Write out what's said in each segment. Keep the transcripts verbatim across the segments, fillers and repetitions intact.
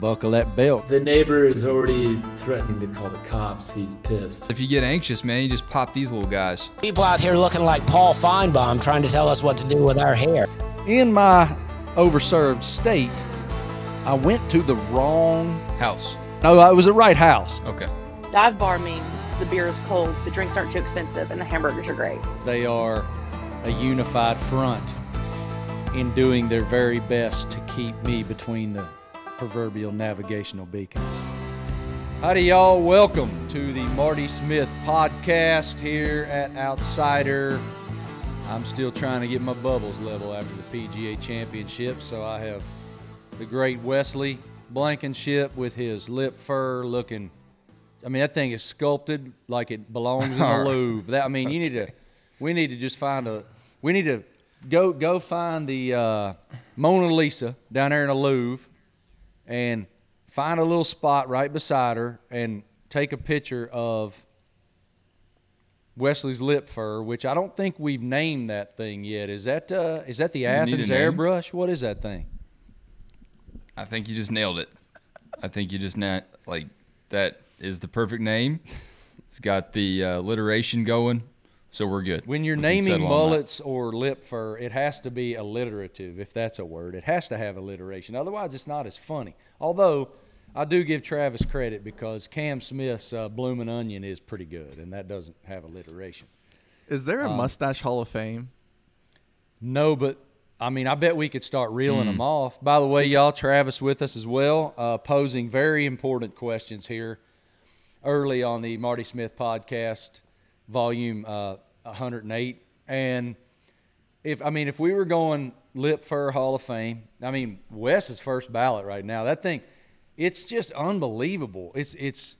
Buckle that belt. The neighbor is already threatening to call the cops. He's pissed. If you get anxious, man, you just pop these little guys. People out here looking like Paul Finebaum trying to tell us what to do with our hair. In my overserved state, I went to the wrong house. No, it was the right house. Okay. Dive bar means the beer is cold, the drinks aren't too expensive, and the hamburgers are great. They are a unified front in doing their very best to keep me between the proverbial navigational beacons. Howdy, y'all. Welcome to the Marty Smith podcast here at Outsider. I'm still trying to get my bubbles level after the P G A Championship, so I have the great Wesley Blankenship with his lip fur looking, I mean, that thing is sculpted like it belongs in the Louvre. That, I mean, you okay. need to, we need to just find a, we need to go go find the uh, Mona Lisa down there in the Louvre, and find a little spot right beside her and take a picture of Wesley's lip fur, which I don't think we've named that thing yet. Is that uh, is that the Athens airbrush? What is that thing? I think you just nailed it. I think you just na- like that is the perfect name. It's got the uh, alliteration going, so we're good. When you're we naming mullets or lip fur, it has to be alliterative, if that's a word. It has to have alliteration. Otherwise, it's not as funny. Although, I do give Travis credit because Cam Smith's uh, Blooming Onion is pretty good, and that doesn't have alliteration. Is there a um, mustache Hall of Fame? No, but, I mean, I bet we could start reeling mm. them off. By the way, y'all, Travis with us as well, uh, posing very important questions here early on the Marty Smith podcast. Volume uh, one hundred eight, and if I mean if we were going lip fur Hall of Fame, I mean Wes is first ballot right now. That thing, it's just unbelievable. It's it's.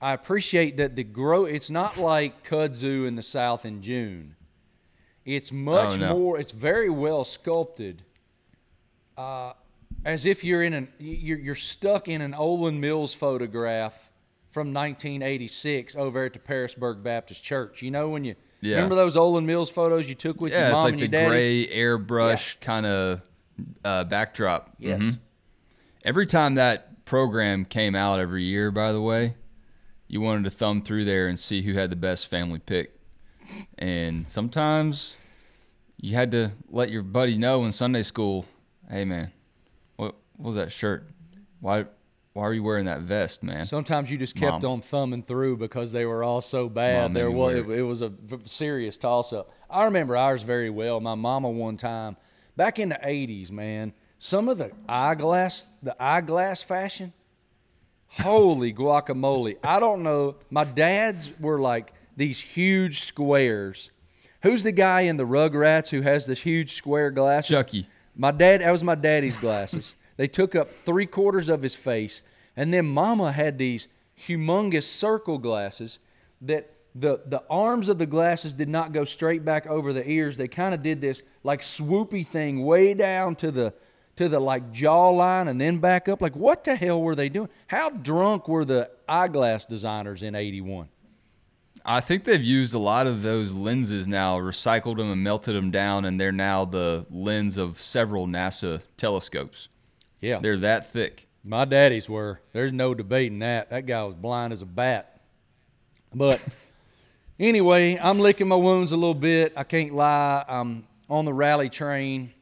I appreciate that the grow. It's not like Kudzu in the South in June. It's much oh, no. more. It's very well sculpted, uh, as if you're in an you're you're stuck in an Olin Mills photograph from nineteen eighty-six over at the Parisburg Baptist Church. You know, when you yeah. remember those Olin Mills photos you took with yeah, your mom like and your daddy? Yeah, it's like the gray airbrush yeah. kind of uh, backdrop. Yes. Mm-hmm. Every time that program came out every year, by the way, you wanted to thumb through there and see who had the best family pick. And sometimes you had to let your buddy know in Sunday school, hey, man, what, what was that shirt? Why... Why are you wearing that vest, man? Sometimes you just kept Mom. on thumbing through because they were all so bad. There was it, it was a serious toss-up. I remember ours very well. My mama one time, back in the eighties, man, some of the eyeglass, the eyeglass fashion, holy guacamole. I don't know. My dad's were like these huge squares. Who's the guy in the Rugrats who has this huge square glasses? Chucky. My dad, that was my daddy's glasses. They took up three quarters of his face, and then Mama had these humongous circle glasses that the, the arms of the glasses did not go straight back over the ears. They kind of did this like swoopy thing way down to the to the like jawline and then back up. Like what the hell were they doing? How drunk were the eyeglass designers in eighty-one? I think they've used a lot of those lenses now, recycled them and melted them down, and they're now the lens of several NASA telescopes. Yeah. They're that thick. My daddies were. There's no debating that. That guy was blind as a bat. But anyway, I'm licking my wounds a little bit. I can't lie. I'm on the rally train.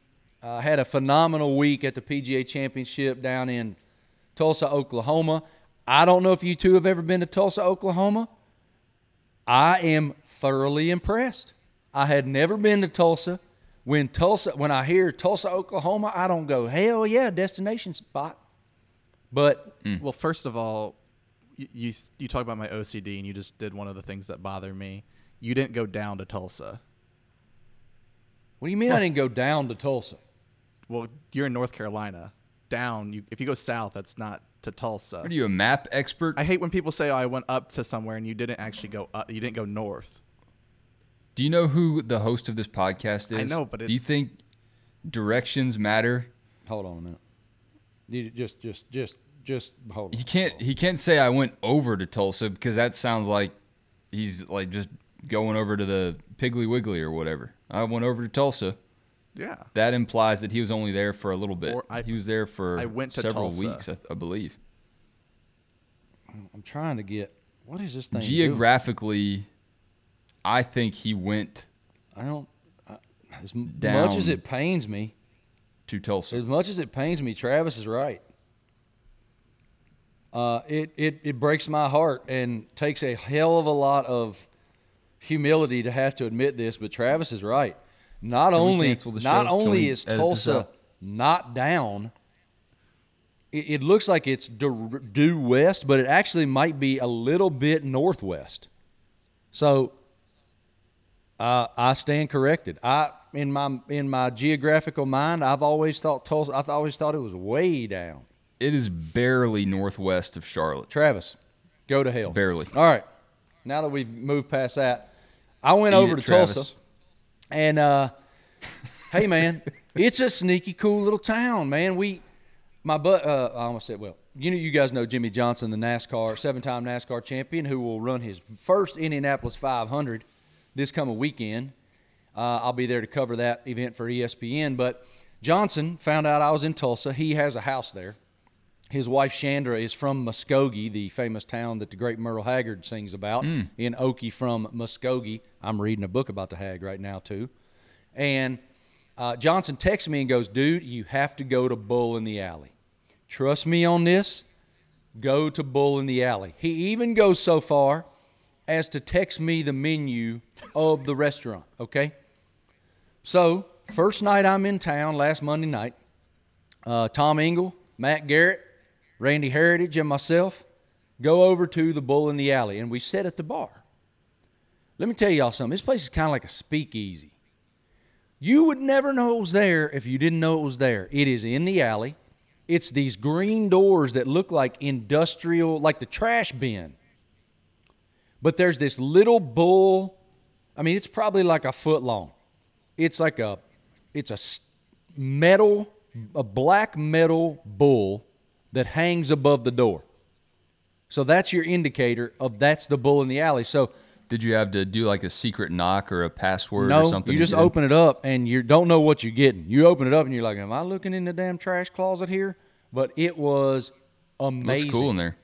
I uh, had a phenomenal week at the P G A Championship down in Tulsa, Oklahoma. I don't know if you two have ever been to Tulsa, Oklahoma. I am thoroughly impressed. I had never been to Tulsa. When Tulsa, when I hear Tulsa, Oklahoma, I don't go, hell yeah, destination spot. But mm. well, first of all, you, you you talk about my O C D, and you just did one of the things that bother me. You didn't go down to Tulsa. What do you mean well, I didn't go down to Tulsa? Well, you're in North Carolina. Down, you, if you go south, that's not to Tulsa. What are you, a map expert? I hate when people say, oh, I went up to somewhere, and you didn't actually go up. You didn't go north. Do you know who the host of this podcast is? I know, but it's... Do you think directions matter? Hold on a minute. You just, just, just, just hold on. He can't, on. He can't say I went over to Tulsa because that sounds like he's like just going over to the Piggly Wiggly or whatever. I went over to Tulsa. Yeah. That implies that he was only there for a little bit. I, he was there for I went to several Tulsa. weeks, I, I believe. I'm trying to get – what is this thing geographically, doing? I think he went – I don't – as much as it pains me – to Tulsa. As much as it pains me, Travis is right. Uh, it, it, it breaks my heart and takes a hell of a lot of humility to have to admit this, but Travis is right. Not only not only is Tulsa not down, it, it looks like it's due, due west, but it actually might be a little bit northwest. So uh, I stand corrected. I in my in my geographical mind, I've always thought Tulsa. I've always thought it was way down. It is barely northwest of Charlotte. Travis, go to hell. Barely. All right. Now that we've moved past that, I went Eat over it, to Travis. Tulsa. And, uh, hey, man, it's a sneaky, cool little town, man. We, my but, uh, I almost said, well, you know, you guys know Jimmy Johnson, the NASCAR, seven-time NASCAR champion, who will run his first Indianapolis five hundred this coming weekend. Uh, I'll be there to cover that event for E S P N. But Johnson found out I was in Tulsa. He has a house there. His wife, Chandra, is from Muskogee, the famous town that the great Merle Haggard sings about, mm. in Okie from Muskogee. I'm reading a book about the Hag right now, too. And uh, Johnson texts me and goes, dude, you have to go to Bull in the Alley. Trust me on this. Go to Bull in the Alley. He even goes so far as to text me the menu of the restaurant, okay? So, first night I'm in town, last Monday night, uh, Tom Engel, Matt Garrett, Randy Heritage, and myself go over to the Bull in the Alley, and we sit at the bar. Let me tell y'all something. This place is kind of like a speakeasy. You would never know it was there if you didn't know it was there. It is in the alley. It's these green doors that look like industrial, like the trash bin. But there's this little bull. I mean, it's probably like a foot long. It's like a, it's a metal, a black metal bull that hangs above the door. So that's your indicator of that's the Bull in the Alley. So did you have to do like a secret knock or a password no, or something? No, you just again? open it up and you don't know what you're getting. You open it up and you're like, am I looking in the damn trash closet here? But it was amazing. Looks cool in there.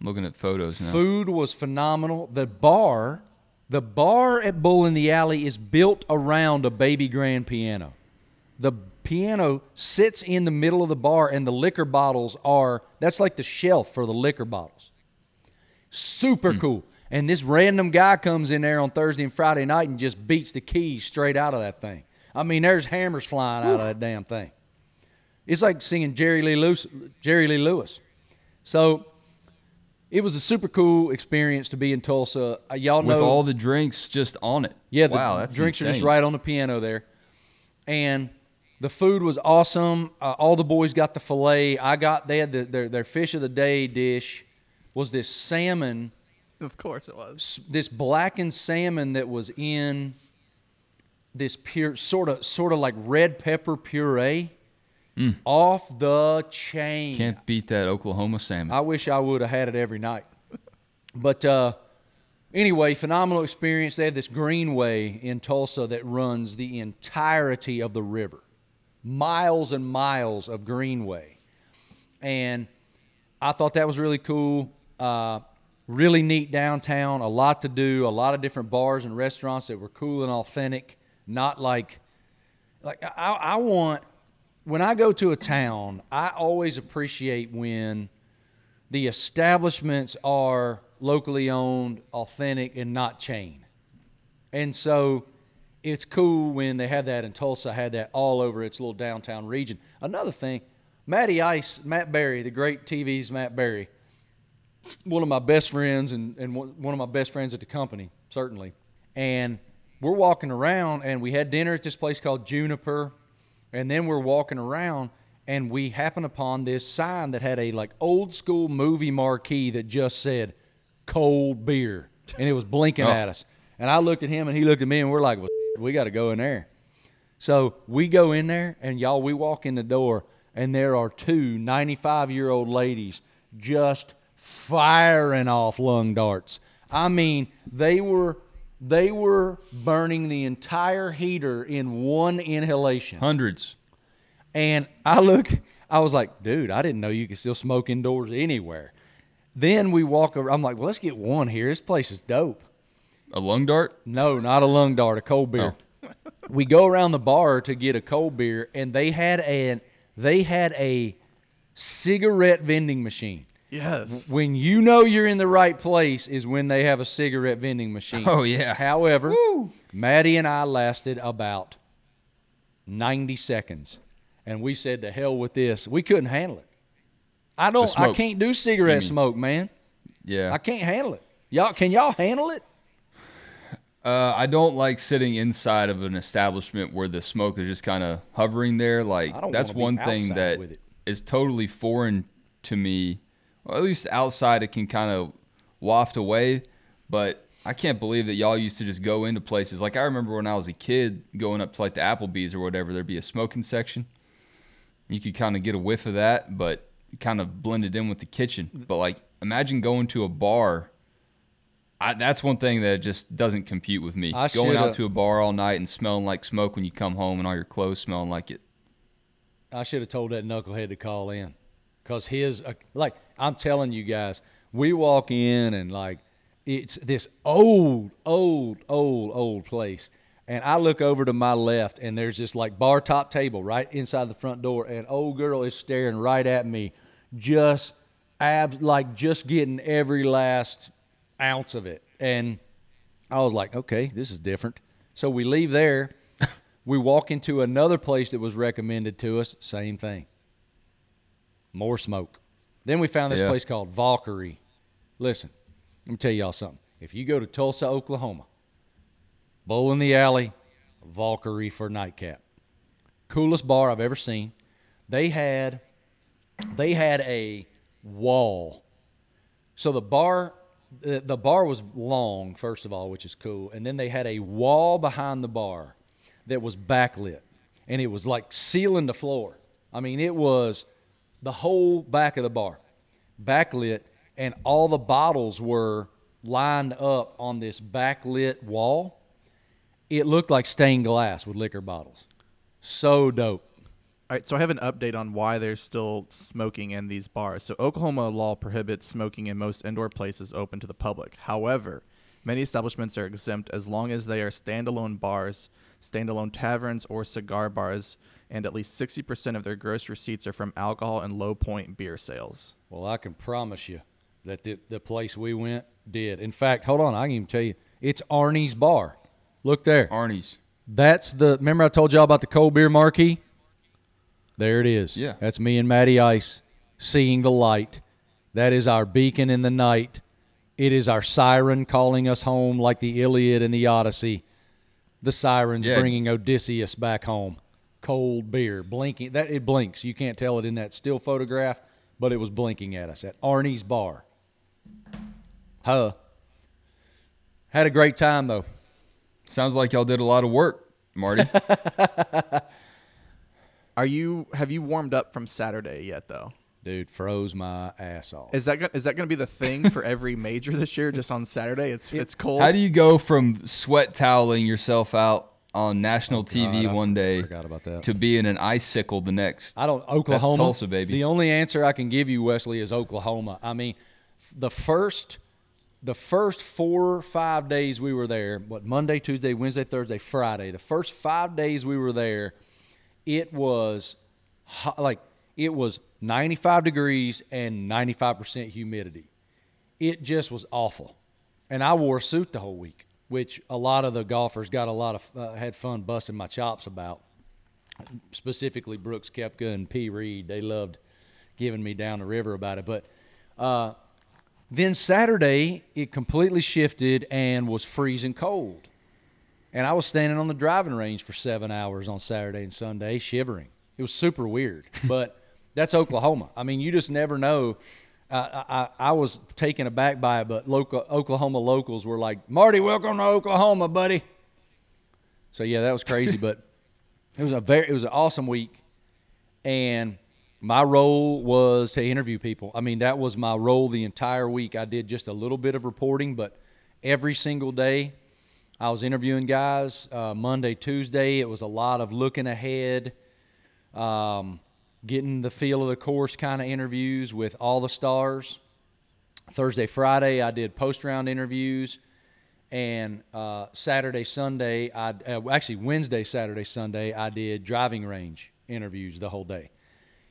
I'm looking at photos now. Food was phenomenal. The bar, the bar at Bull in the Alley is built around a baby grand piano. The piano sits in the middle of the bar, and the liquor bottles are, that's like the shelf for the liquor bottles. Super mm. cool. And this random guy comes in there on Thursday and Friday night and just beats the keys straight out of that thing. I mean, there's hammers flying Ooh. out of that damn thing. It's like singing Jerry Lee Lewis. Jerry Lee Lewis. So it was a super cool experience to be in Tulsa. Y'all know. With all the drinks just on it. Yeah, the wow, that's drinks insane. Are just right on the piano there. And the food was awesome. Uh, all the boys got the filet. I got they had the, their their fish of the day dish was this salmon. Of course it was. This blackened salmon that was in this pure sort of sort of like red pepper puree. Mm. Off the chain. Can't beat that Oklahoma salmon. I wish I would have had it every night. But uh, anyway, phenomenal experience. They have this greenway in Tulsa that runs the entirety of the river. Miles and miles of greenway. And I thought that was really cool. Uh, really neat downtown. A lot to do. A lot of different bars and restaurants that were cool and authentic. Not like, like I, I want, when I go to a town, I always appreciate when the establishments are locally owned, authentic, and not chain. And so it's cool when they have that, and Tulsa had that all over its little downtown region. Another thing, Matty Ice, Matt Berry, the great T V's Matt Berry, one of my best friends and, and one of my best friends at the company, certainly. And we're walking around, and we had dinner at this place called Juniper, and then we're walking around, and we happened upon this sign that had a, like, old-school movie marquee that just said, cold beer, and it was blinking oh. at us. And I looked at him, and he looked at me, and we're like, well, we got to go in there. So we go in there, and y'all, we walk in the door, and there are two ninety-five-year-old ladies just firing off lung darts. I mean, they were They were burning the entire heater in one inhalation. Hundreds. And I looked, I was like, dude, I didn't know you could still smoke indoors anywhere. Then we walk over. I'm like, well, let's get one here. This place is dope. A lung dart? No, not a lung dart, a cold beer. Oh. We go around the bar to get a cold beer, and they had a, they had a cigarette vending machine. Yes. When you know you're in the right place is when they have a cigarette vending machine. Oh, yeah. However, woo, Maddie and I lasted about ninety seconds, and we said, to hell with this. We couldn't handle it. I don't. I can't do cigarette mm. smoke, man. Yeah. I can't handle it. Y'all, can y'all handle it? Uh, I don't like sitting inside of an establishment where the smoke is just kind of hovering there. Like, that's one thing that is totally foreign to me. Well, at least outside it can kind of waft away, but I can't believe that y'all used to just go into places. Like, I remember when I was a kid going up to, like, the Applebee's or whatever, there'd be a smoking section. You could kind of get a whiff of that, but kind of blended in with the kitchen. But, like, imagine going to a bar. I, that's one thing that just doesn't compute with me. I going out to a bar all night and smelling like smoke when you come home and all your clothes smelling like it. I should have told that knucklehead to call in. Because his, like, I'm telling you guys, we walk in and, like, it's this old, old, old, old place. And I look over to my left, and there's this, like, bar top table right inside the front door. And old girl is staring right at me, just abs, like, just getting every last ounce of it. And I was like, okay, this is different. So we leave there. We walk into another place that was recommended to us. Same thing. More smoke. Then we found this yeah. place called Valkyrie. Listen, let me tell y'all something. If you go to Tulsa, Oklahoma, Bull in the Alley, Valkyrie for nightcap. Coolest bar I've ever seen. They had, they had a wall. So the bar, the, the bar was long, first of all, which is cool. And then they had a wall behind the bar that was backlit. And it was like ceiling to floor. I mean, it was the whole back of the bar, backlit, and all the bottles were lined up on this backlit wall. It looked like stained glass with liquor bottles. So dope. All right, so I have an update on why there's still smoking in these bars. So Oklahoma law prohibits smoking in most indoor places open to the public. However, many establishments are exempt as long as they are standalone bars, standalone taverns, or cigar bars, and at least sixty percent of their gross receipts are from alcohol and low-point beer sales. Well, I can promise you that the, the place we went did. In fact, hold on, I can even tell you, it's Arnie's Bar. Look there. Arnie's. That's the, remember I told y'all about the cold beer marquee? There it is. Yeah. That's me and Matty Ice seeing the light. That is our beacon in the night. It is our siren calling us home like the Iliad and the Odyssey. The sirens yeah. bringing Odysseus back home. Cold beer blinking that it blinks. You can't tell it in that still photograph, but it was blinking at us at Arnie's Bar. Huh. Had a great time though. Sounds like y'all did a lot of work, Marty. Are you have you warmed up from Saturday yet though? Dude, froze my ass off. Is that is that going to be the thing for every major this year? Just on Saturday, it's it, it's cold. How do you go from sweat toweling yourself out on national oh, T V God, one day to be in an icicle the next? I don't, Oklahoma. That's Tulsa, baby. The only answer I can give you, Wesley, is Oklahoma. I mean, the first, the first four or five days we were there, what, Monday, Tuesday, Wednesday, Thursday, Friday, the first five days we were there, it was hot, like it was ninety-five degrees and ninety-five percent humidity. It just was awful. And I wore a suit the whole week, which a lot of the golfers got a lot of uh, had fun busting my chops about. Specifically, Brooks Koepka and P. Reed, they loved giving me down the river about it. But uh, then Saturday, it completely shifted and was freezing cold. And I was standing on the driving range for seven hours on Saturday and Sunday, shivering. It was super weird, but that's Oklahoma. I mean, you just never know. I, I, I was taken aback by it, but local Oklahoma locals were like, "Marty, welcome to Oklahoma, buddy." So yeah, that was crazy, but it was a very it was an awesome week, and my role was to interview people. I mean, that was my role the entire week. I did just a little bit of reporting, but every single day I was interviewing guys uh, Monday, Tuesday. It was a lot of looking ahead, um, getting the feel of the course kind of interviews with all the stars. Thursday, Friday, I did post-round interviews. And uh, Saturday, Sunday, I uh, actually Wednesday, Saturday, Sunday, I did driving range interviews the whole day.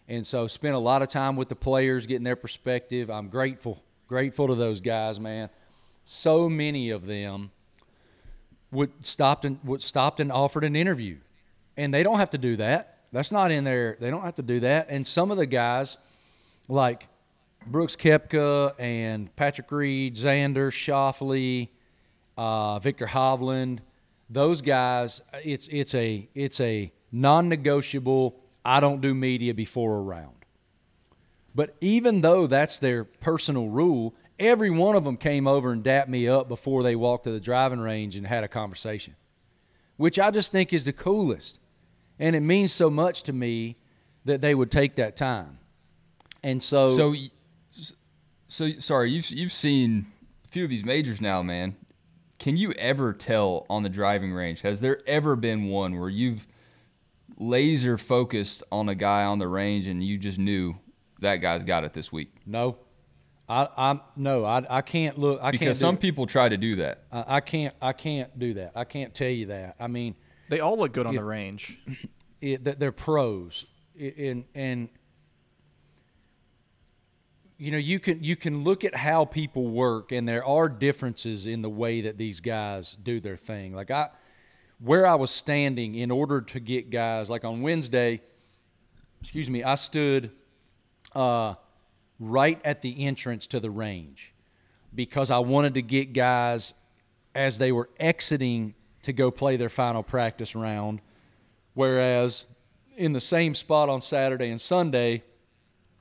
And so spent a lot of time with the players, getting their perspective. I'm grateful, grateful to those guys, man. So many of them would stopped and would stopped and offered an interview, and they don't have to do that. That's not in there. They don't have to do that. And some of the guys, like Brooks Koepka and Patrick Reed, Xander Schauffele, uh, Victor Hovland, those guys, it's it's a it's a non-negotiable. I don't do media before a round. But even though that's their personal rule, every one of them came over and dapped me up before they walked to the driving range and had a conversation, which I just think is the coolest. And it means so much to me that they would take that time. And so, so, so sorry, you've you've seen a few of these majors now, man. Can you ever tell on the driving range? Has there ever been one where you've laser focused on a guy on the range and you just knew that guy's got it this week? No, I I no I I can't look. I because can't some people try to do that. I, I can't I can't do that. I can't tell you that. I mean, they all look good on it, the range. It, they're pros, it, and and you know you can you can look at how people work, and there are differences in the way that these guys do their thing. Like I. Where I was standing in order to get guys, like on Wednesday, excuse me, I stood uh, right at the entrance to the range because I wanted to get guys as they were exiting to go play their final practice round, whereas in the same spot on Saturday and Sunday,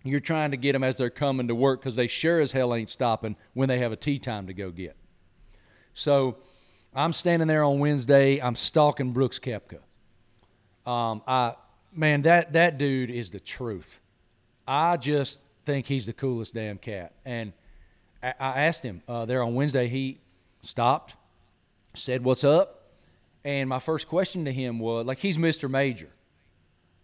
you're trying to get them as they're coming to work because they sure as hell ain't stopping when they have a tee time to go get. So I'm standing there on Wednesday. I'm stalking Brooks Koepka. Um, I man, that that dude is the truth. I just think he's the coolest damn cat. And I, I asked him uh, there on Wednesday. He stopped, said, "What's up?" And my first question to him was, like, he's Mister Major.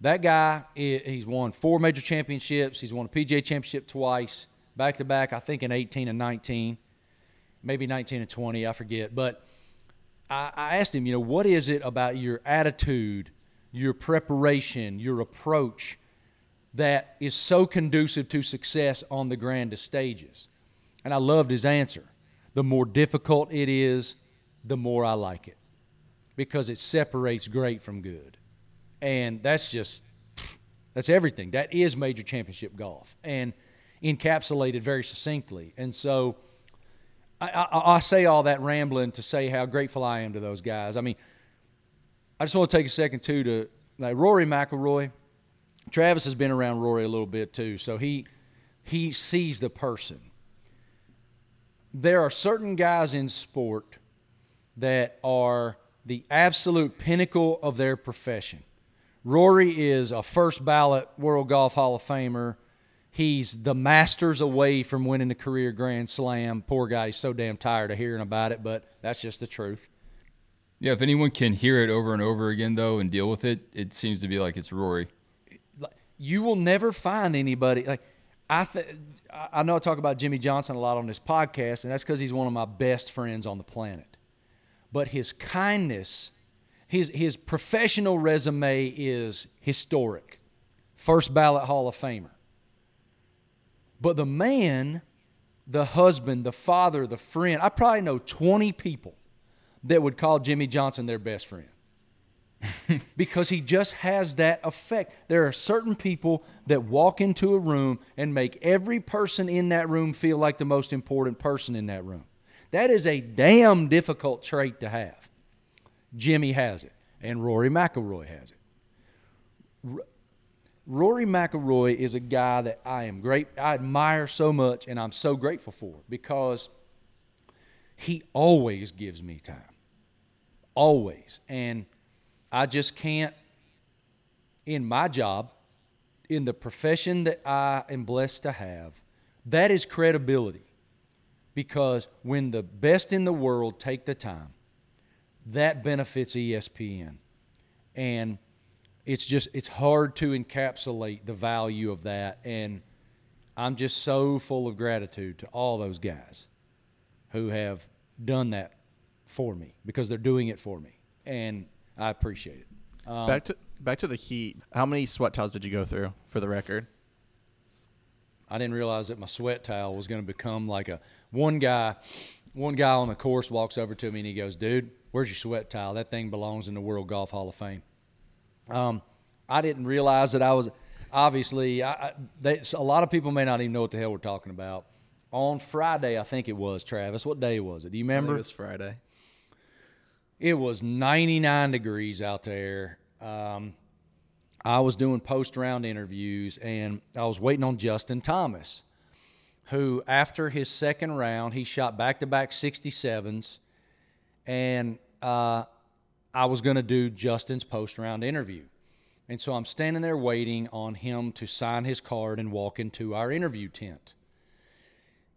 That guy, he's won four major championships. He's won a P G A Championship twice, back to back. I think in eighteen and nineteen, maybe nineteen and twenty. I forget, but. I asked him, you know, what is it about your attitude, your preparation, your approach that is so conducive to success on the grandest stages? And I loved his answer. The more difficult it is, the more I like it because it separates great from good. And that's just, that's everything. That is major championship golf and encapsulated very succinctly. And so I, I, I say all that rambling to say how grateful I am to those guys. I mean, I just want to take a second, too, to like Rory McIlroy. Travis has been around Rory a little bit, too, so he he sees the person. There are certain guys in sport that are the absolute pinnacle of their profession. Rory is a first-ballot World Golf Hall of Famer. He's the Masters away from winning a career Grand Slam. Poor guy, he's so damn tired of hearing about it, but that's just the truth. Yeah, if anyone can hear it over and over again, though, and deal with it, it seems to be like it's Rory. You will never find anybody. Like I th- I know I talk about Jimmy Johnson a lot on this podcast, and that's because he's one of my best friends on the planet. But his kindness, his his professional resume is historic. First ballot Hall of Famer. But the man, the husband, the father, the friend, I probably know twenty people that would call Jimmy Johnson their best friend because he just has that effect. There are certain people that walk into a room and make every person in that room feel like the most important person in that room. That is a damn difficult trait to have. Jimmy has it, and Rory McIlroy has it. Rory McIlroy is a guy that I am great. I admire so much, and I'm so grateful for because he always gives me time, always. And I just can't, in my job, in the profession that I am blessed to have, that is credibility because when the best in the world take the time that benefits E S P N. And it's just, it's hard to encapsulate the value of that. And I'm just so full of gratitude to all those guys who have done that for me, because they're doing it for me. And I appreciate it. Um, back to back to the heat. How many sweat towels did you go through for the record? I didn't realize that my sweat towel was going to become like a one guy. One guy on the course walks over to me and he goes, "Dude, where's your sweat towel? That thing belongs in the World Golf Hall of Fame." Um, I didn't realize that I was obviously. I, I, they, a lot of people may not even know what the hell we're talking about. On Friday, I think it was, Travis. What day was it? Do you remember? It was Friday. It was ninety-nine degrees out there. Um, I was doing post-round interviews, and I was waiting on Justin Thomas, who after his second round, he shot back-to-back sixty-sevens, and uh, I was going to do Justin's post-round interview. And so I'm standing there waiting on him to sign his card and walk into our interview tent.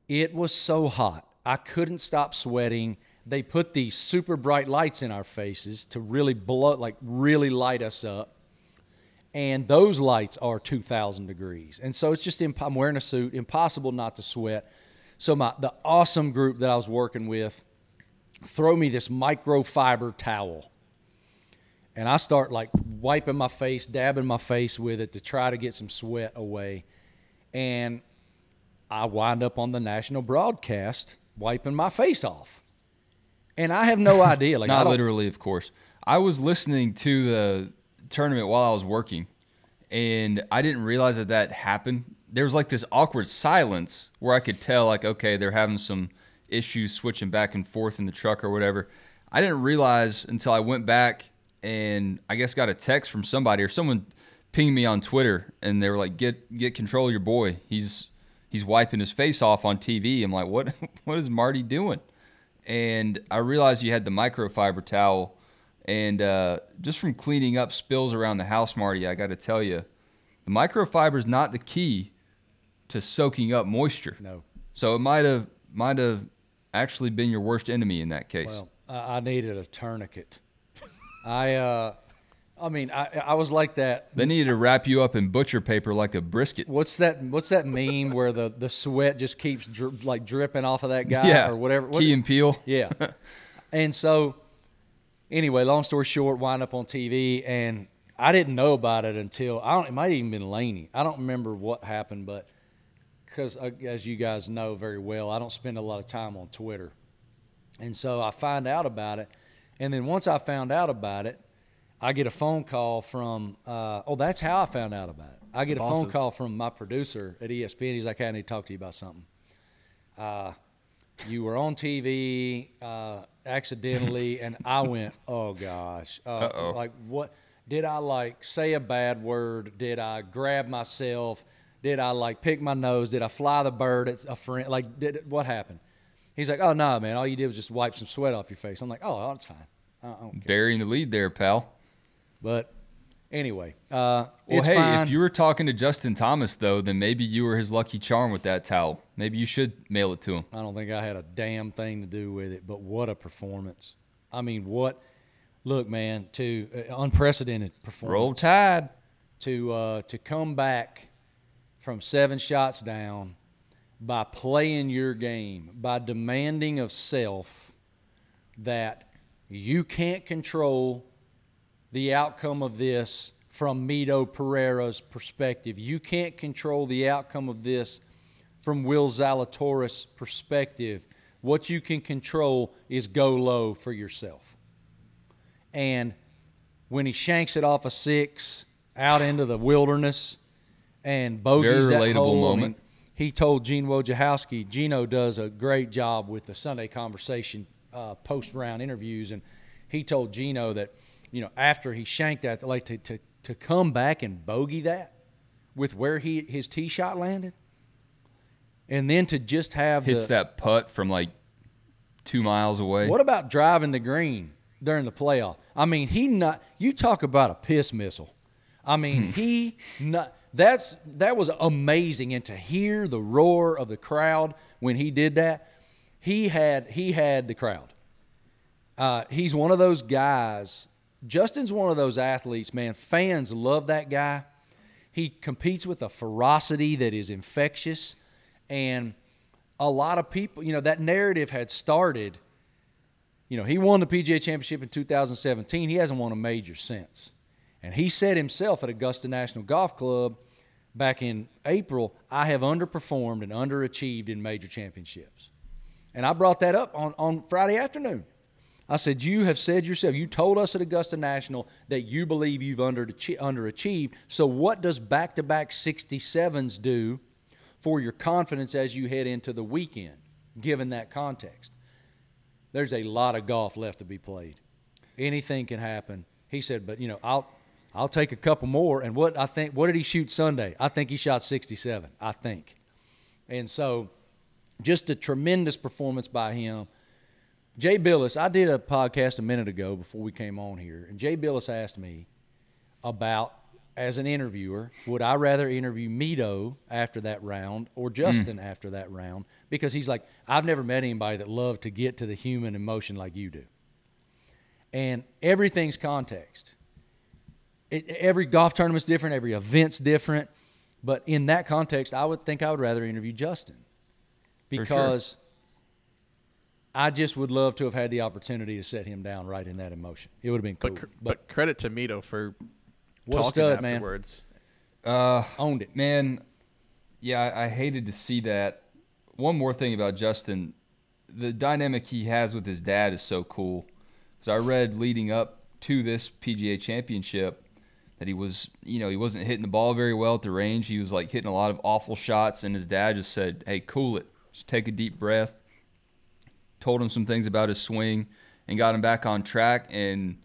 It was so hot. I couldn't stop sweating. They put these super bright lights in our faces to really blow, like really light us up. And those lights are two thousand degrees. And so it's just, imp- I'm wearing a suit, impossible not to sweat. So my the awesome group that I was working with throw me this microfiber towel. And I start like wiping my face, dabbing my face with it to try to get some sweat away. And I wind up on the national broadcast wiping my face off. And I have no idea. Like, Not literally, of course. I was listening to the tournament while I was working, and I didn't realize that that happened. There was like this awkward silence where I could tell, like, okay, they're having some issues switching back and forth in the truck or whatever. I didn't realize until I went back and I guess got a text from somebody, or someone pinged me on Twitter, and they were like, get get control of your boy. He's he's wiping his face off on T V. I'm like, what what is Marty doing? And I realized you had the microfiber towel. And uh, just from cleaning up spills around the house, Marty, I got to tell you, the microfiber is not the key to soaking up moisture. No. So it might have might have actually been your worst enemy in that case. Well, I needed a tourniquet. I, uh, I mean, I, I was like that. They needed to wrap you up in butcher paper like a brisket. What's that? What's that meme where the, the sweat just keeps dri- like dripping off of that guy yeah. or whatever? What, Key and Peele. Yeah. And so. Anyway, long story short, wind up on T V, and I didn't know about it until I don't, it might have even been Laney. I don't remember what happened, but because as you guys know very well, I don't spend a lot of time on Twitter, and so I find out about it, and then once I found out about it, I get a phone call from uh, oh that's how I found out about it. I get a phone call from my producer at E S P N. He's like, "Hey, I need to talk to you about something. Uh, you were on T V." Uh, accidentally, and I went, oh gosh, uh, like what did I like say a bad word? Did I grab myself? Did I like pick my nose? Did I fly the bird at a friend? Like, did what happened? He's like, oh no, man, all you did was just wipe some sweat off your face. I'm like, oh, it's fine. I don't care. Burying the lead there, pal. But anyway, uh, well, it's hey, fine. If you were talking to Justin Thomas though, then maybe you were his lucky charm with that towel. Maybe you should mail it to him. I don't think I had a damn thing to do with it, but what a performance! I mean, what? Look, man, to uh, unprecedented performance. Roll Tide. To uh, to come back from seven shots down by playing your game, by demanding of self that you can't control the outcome of this from Mito Pereira's perspective. You can't control the outcome of this from Will Zalatoris' perspective. What you can control is go low for yourself. And when he shanks it off a six out into the wilderness and bogeys that hole. Very relatable moment. He told Gene Wojciechowski, Gino does a great job with the Sunday Conversation uh, post-round interviews, and he told Gino that, you know, after he shanked that, like to, to, to come back and bogey that with where he his tee shot landed, and then to just have hits the, that putt from like two miles away. What about driving the green during the playoff? I mean, he not you talk about a piss missile. I mean, he not that's that was amazing, and to hear the roar of the crowd when he did that, he had he had the crowd. Uh, he's one of those guys. Justin's one of those athletes, man. Fans love that guy. He competes with a ferocity that is infectious. And a lot of people, you know, that narrative had started. You know, he won the P G A Championship in two thousand seventeen. He hasn't won a major since. And he said himself at Augusta National Golf Club back in April, I have underperformed and underachieved in major championships. And I brought that up on, on Friday afternoon. I said, you have said yourself, you told us at Augusta National that you believe you've underachie- underachieved. So what does back-to-back sixty-sevens do for your confidence as you head into the weekend, given that context? There's a lot of golf left to be played. Anything can happen. He said, but, you know, I'll I'll take a couple more. And what I think, what did he shoot Sunday? I think he shot sixty-seven, I think. And so just a tremendous performance by him. Jay Billis, I did a podcast a minute ago before we came on here, and Jay Billis asked me about, as an interviewer, would I rather interview Mito after that round or Justin mm. after that round? Because he's like, I've never met anybody that loved to get to the human emotion like you do. And everything's context. It, every golf tournament's different. Every event's different. But in that context, I would think I would rather interview Justin because I just would love to have had the opportunity to set him down right in that emotion. It would have been cool. But, cr- but, but credit to Mito for what talking stud, afterwards. Man. Uh, Owned it. Man, yeah, I, I hated to see that. One more thing about Justin, the dynamic he has with his dad is so cool. Because I read leading up to this P G A Championship that he was, you know, he wasn't hitting the ball very well at the range. He was, like, hitting a lot of awful shots, and his dad just said, hey, cool it. Just take a deep breath. Told him some things about his swing and got him back on track. And,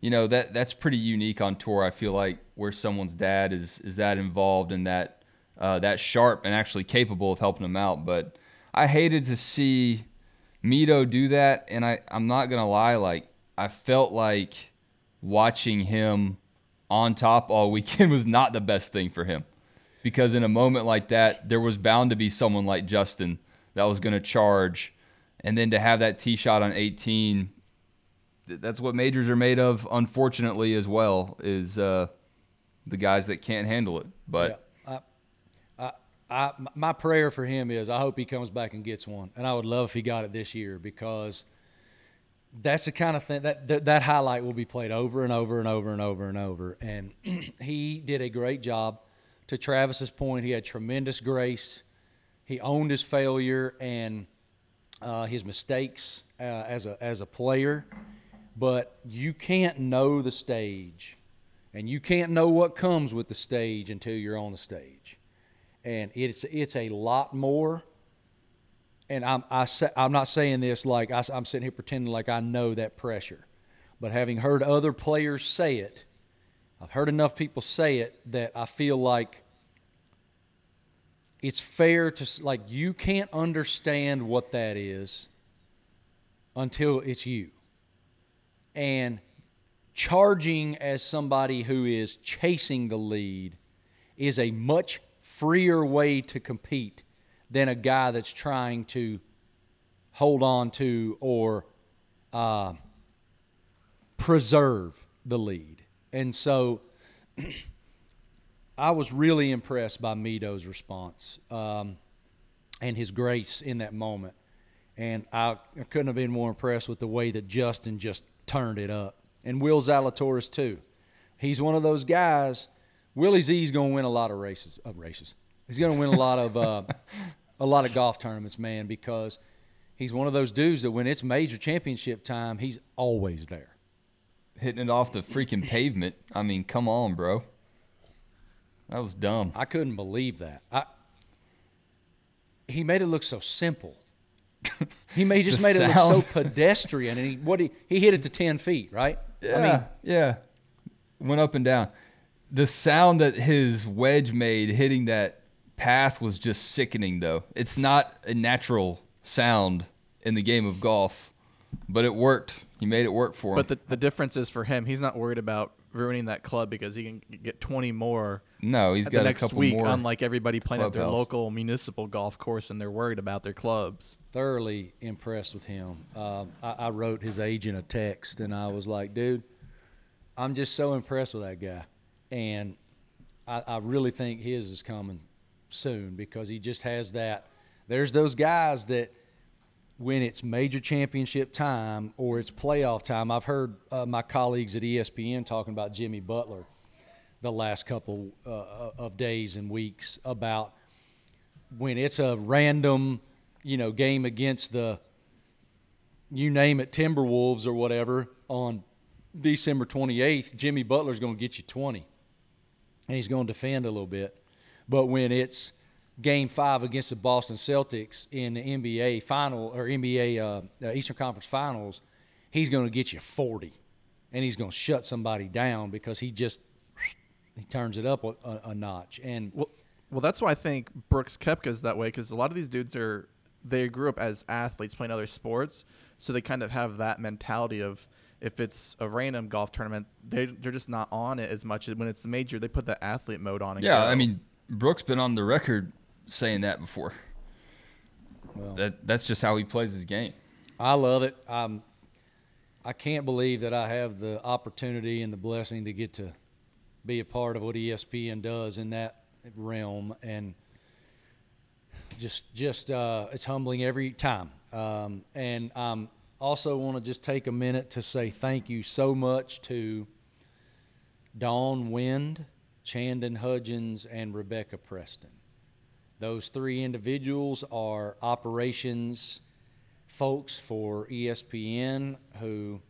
you know, that that's pretty unique on tour, I feel like, where someone's dad is is that involved and that uh, that sharp and actually capable of helping him out. But I hated to see Mito do that, and I, I'm not going to lie. Like, I felt like watching him on top all weekend was not the best thing for him because in a moment like that, there was bound to be someone like Justin that was going to charge. And then to have that tee shot on eighteen, that's what majors are made of, unfortunately, as well, is uh, the guys that can't handle it. But yeah, I, I, I, my prayer for him is I hope he comes back and gets one. And I would love if he got it this year because that's the kind of thing that that, that highlight will be played over and over and over and over and over. And he did a great job. To Travis's point, he had tremendous grace. He owned his failure and Uh, his mistakes uh, as a as a player, but you can't know the stage, and you can't know what comes with the stage until you're on the stage, and it's it's a lot more. And I'm I sa- I'm not saying this like I, I'm sitting here pretending like I know that pressure, but having heard other players say it, I've heard enough people say it that I feel like it's fair to, like, you can't understand what that is until it's you. And charging as somebody who is chasing the lead is a much freer way to compete than a guy that's trying to hold on to or uh, preserve the lead. And so I was really impressed by Mito's response um, and his grace in that moment. And I couldn't have been more impressed with the way that Justin just turned it up. And Will Zalatoris, too. He's one of those guys. Willie Z's going to win a lot of races. Uh, races. He's going to win a lot of uh, a lot of golf tournaments, man, because he's one of those dudes that when it's major championship time, he's always there. Hitting it off the freaking pavement. I mean, come on, bro. That was dumb. I couldn't believe that. I, he made it look so simple. He made just made sound. It look so pedestrian. And he what he, he hit it to ten feet, right? Yeah, I mean, yeah. Went up and down. The sound that his wedge made hitting that path was just sickening, though. It's not a natural sound in the game of golf, but it worked. He made it work for him. But the, the difference is for him, he's not worried about ruining that club because he can get twenty more. No, he's got the next a couple week, more. Unlike everybody playing at their house. Local municipal golf course, and they're worried about their clubs. Thoroughly impressed with him. Um, I, I wrote his agent a text, and I was like, "Dude, I'm just so impressed with that guy," and I, I really think his is coming soon because he just has that. There's those guys that. When it's major championship time or it's playoff time, I've heard uh, my colleagues at E S P N talking about Jimmy Butler the last couple uh, of days and weeks about when it's a random, you know, game against the, you name it, Timberwolves or whatever on December twenty-eighth, Jimmy Butler's going to get you twenty, and he's going to defend a little bit. But when it's Game five against the Boston Celtics in the N B A final or N B A uh, Eastern Conference Finals, he's going to get you forty, and he's going to shut somebody down because he just he turns it up a, a notch. And well, well, that's why I think Brooks Koepka is that way, because a lot of these dudes are they grew up as athletes playing other sports, so they kind of have that mentality of if it's a random golf tournament, they they're just not on it as much. When it's the major, they put the athlete mode on. And yeah, go. I mean, Brooks been on the record saying that before. Well, that that's just how he plays his game. I love it. Um, I can't believe that I have the opportunity and the blessing to get to be a part of what E S P N does in that realm, and just just uh, it's humbling every time. Um, and I um, also want to just take a minute to say thank you so much to Dawn Wind, Chandon Hudgens, and Rebecca Preston. Those three individuals are operations folks for E S P N who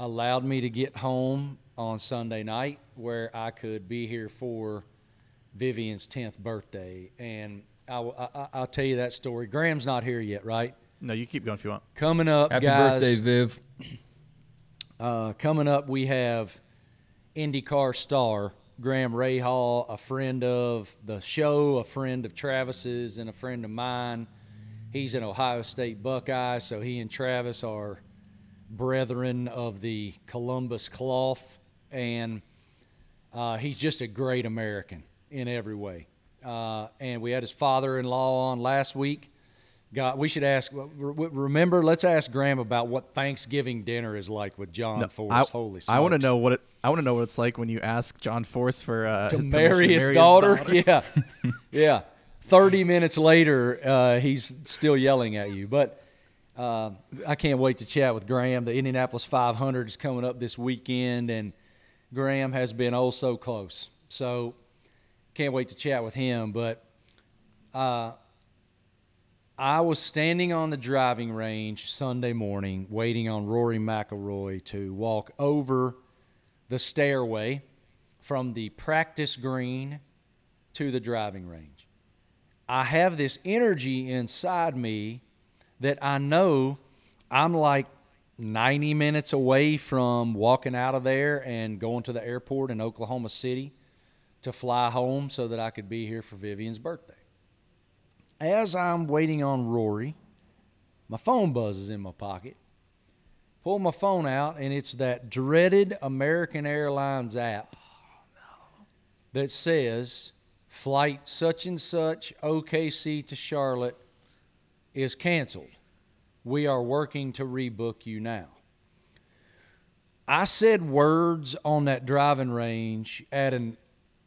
allowed me to get home on Sunday night where I could be here for Vivian's tenth birthday. And I, I, I'll tell you that story. Graham's not here yet, right? No, you keep going if you want. Coming up, Happy guys. Happy birthday, Viv. Uh, coming up, we have IndyCar star Graham Rahal, a friend of the show, a friend of Travis's, and a friend of mine. He's an Ohio State Buckeye, so he and Travis are brethren of the Columbus cloth, and uh, he's just a great American in every way. Uh, and we had his father-in-law on last week. God, we should ask. Remember, let's ask Graham about what Thanksgiving dinner is like with John no, Force. I, Holy smokes! I want to know what it, I want to know what it's like when you ask John Force for uh, to marry his, his daughter. daughter. Yeah, yeah. Thirty minutes later, uh, he's still yelling at you. But uh, I can't wait to chat with Graham. The Indianapolis five hundred is coming up this weekend, and Graham has been oh so close. So can't wait to chat with him. But. Uh, I was standing on the driving range Sunday morning waiting on Rory McIlroy to walk over the stairway from the practice green to the driving range. I have this energy inside me that I know I'm like ninety minutes away from walking out of there and going to the airport in Oklahoma City to fly home so that I could be here for Vivian's birthday. As I'm waiting on Rory, my phone buzzes in my pocket. Pull my phone out, and it's that dreaded American Airlines app oh, no. that says flight such and such O K C to Charlotte is canceled. We are working to rebook you now. I said words on that driving range at an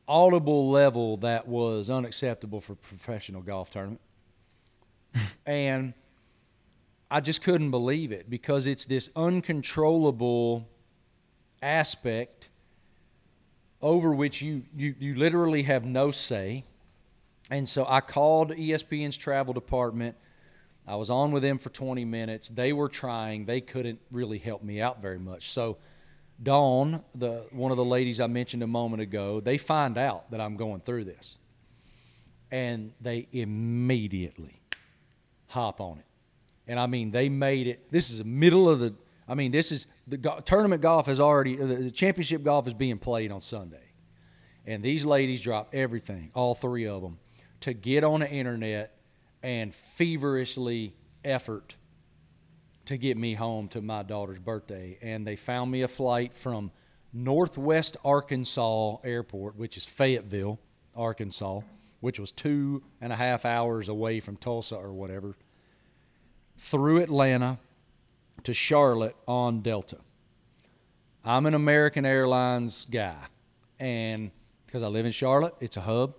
audible level that was unacceptable for a professional golf tournament. And I just couldn't believe it because it's this uncontrollable aspect over which you, you, you literally have no say. And so I called E S P N's travel department. I was on with them for twenty minutes. They were trying. They couldn't really help me out very much. So Dawn, the one of the ladies I mentioned a moment ago, they find out that I'm going through this. And they immediately hop on it. And, I mean, they made it. This is the middle of the – I mean, this is – the go- tournament golf is already – the championship golf is being played on Sunday. And these ladies drop everything, all three of them, to get on the internet and feverishly effort to get me home to my daughter's birthday. And they found me a flight from Northwest Arkansas Airport, which is Fayetteville, Arkansas, which was two and a half hours away from Tulsa or whatever, through Atlanta to Charlotte on Delta. I'm an American Airlines guy, and because I live in Charlotte, it's a hub,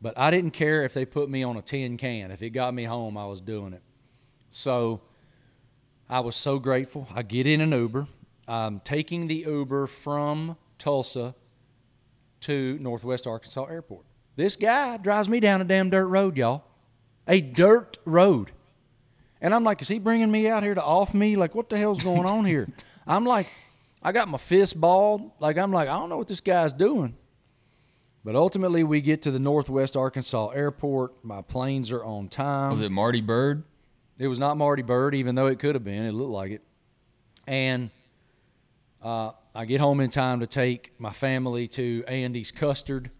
but I didn't care if they put me on a tin can. If it got me home, I was doing it. So I was so grateful. I get in an Uber. I'm taking the Uber from Tulsa to Northwest Arkansas Airport. This guy drives me down a damn dirt road, y'all. A dirt road. And I'm like, is he bringing me out here to off me? Like, what the hell's going on here? I'm like, I got my fist balled. Like, I'm like, I don't know what this guy's doing. But ultimately, we get to the Northwest Arkansas Airport. My planes are on time. Was it Marty Bird? It was not Marty Bird, even though it could have been. It looked like it. And uh, I get home in time to take my family to Andy's Custard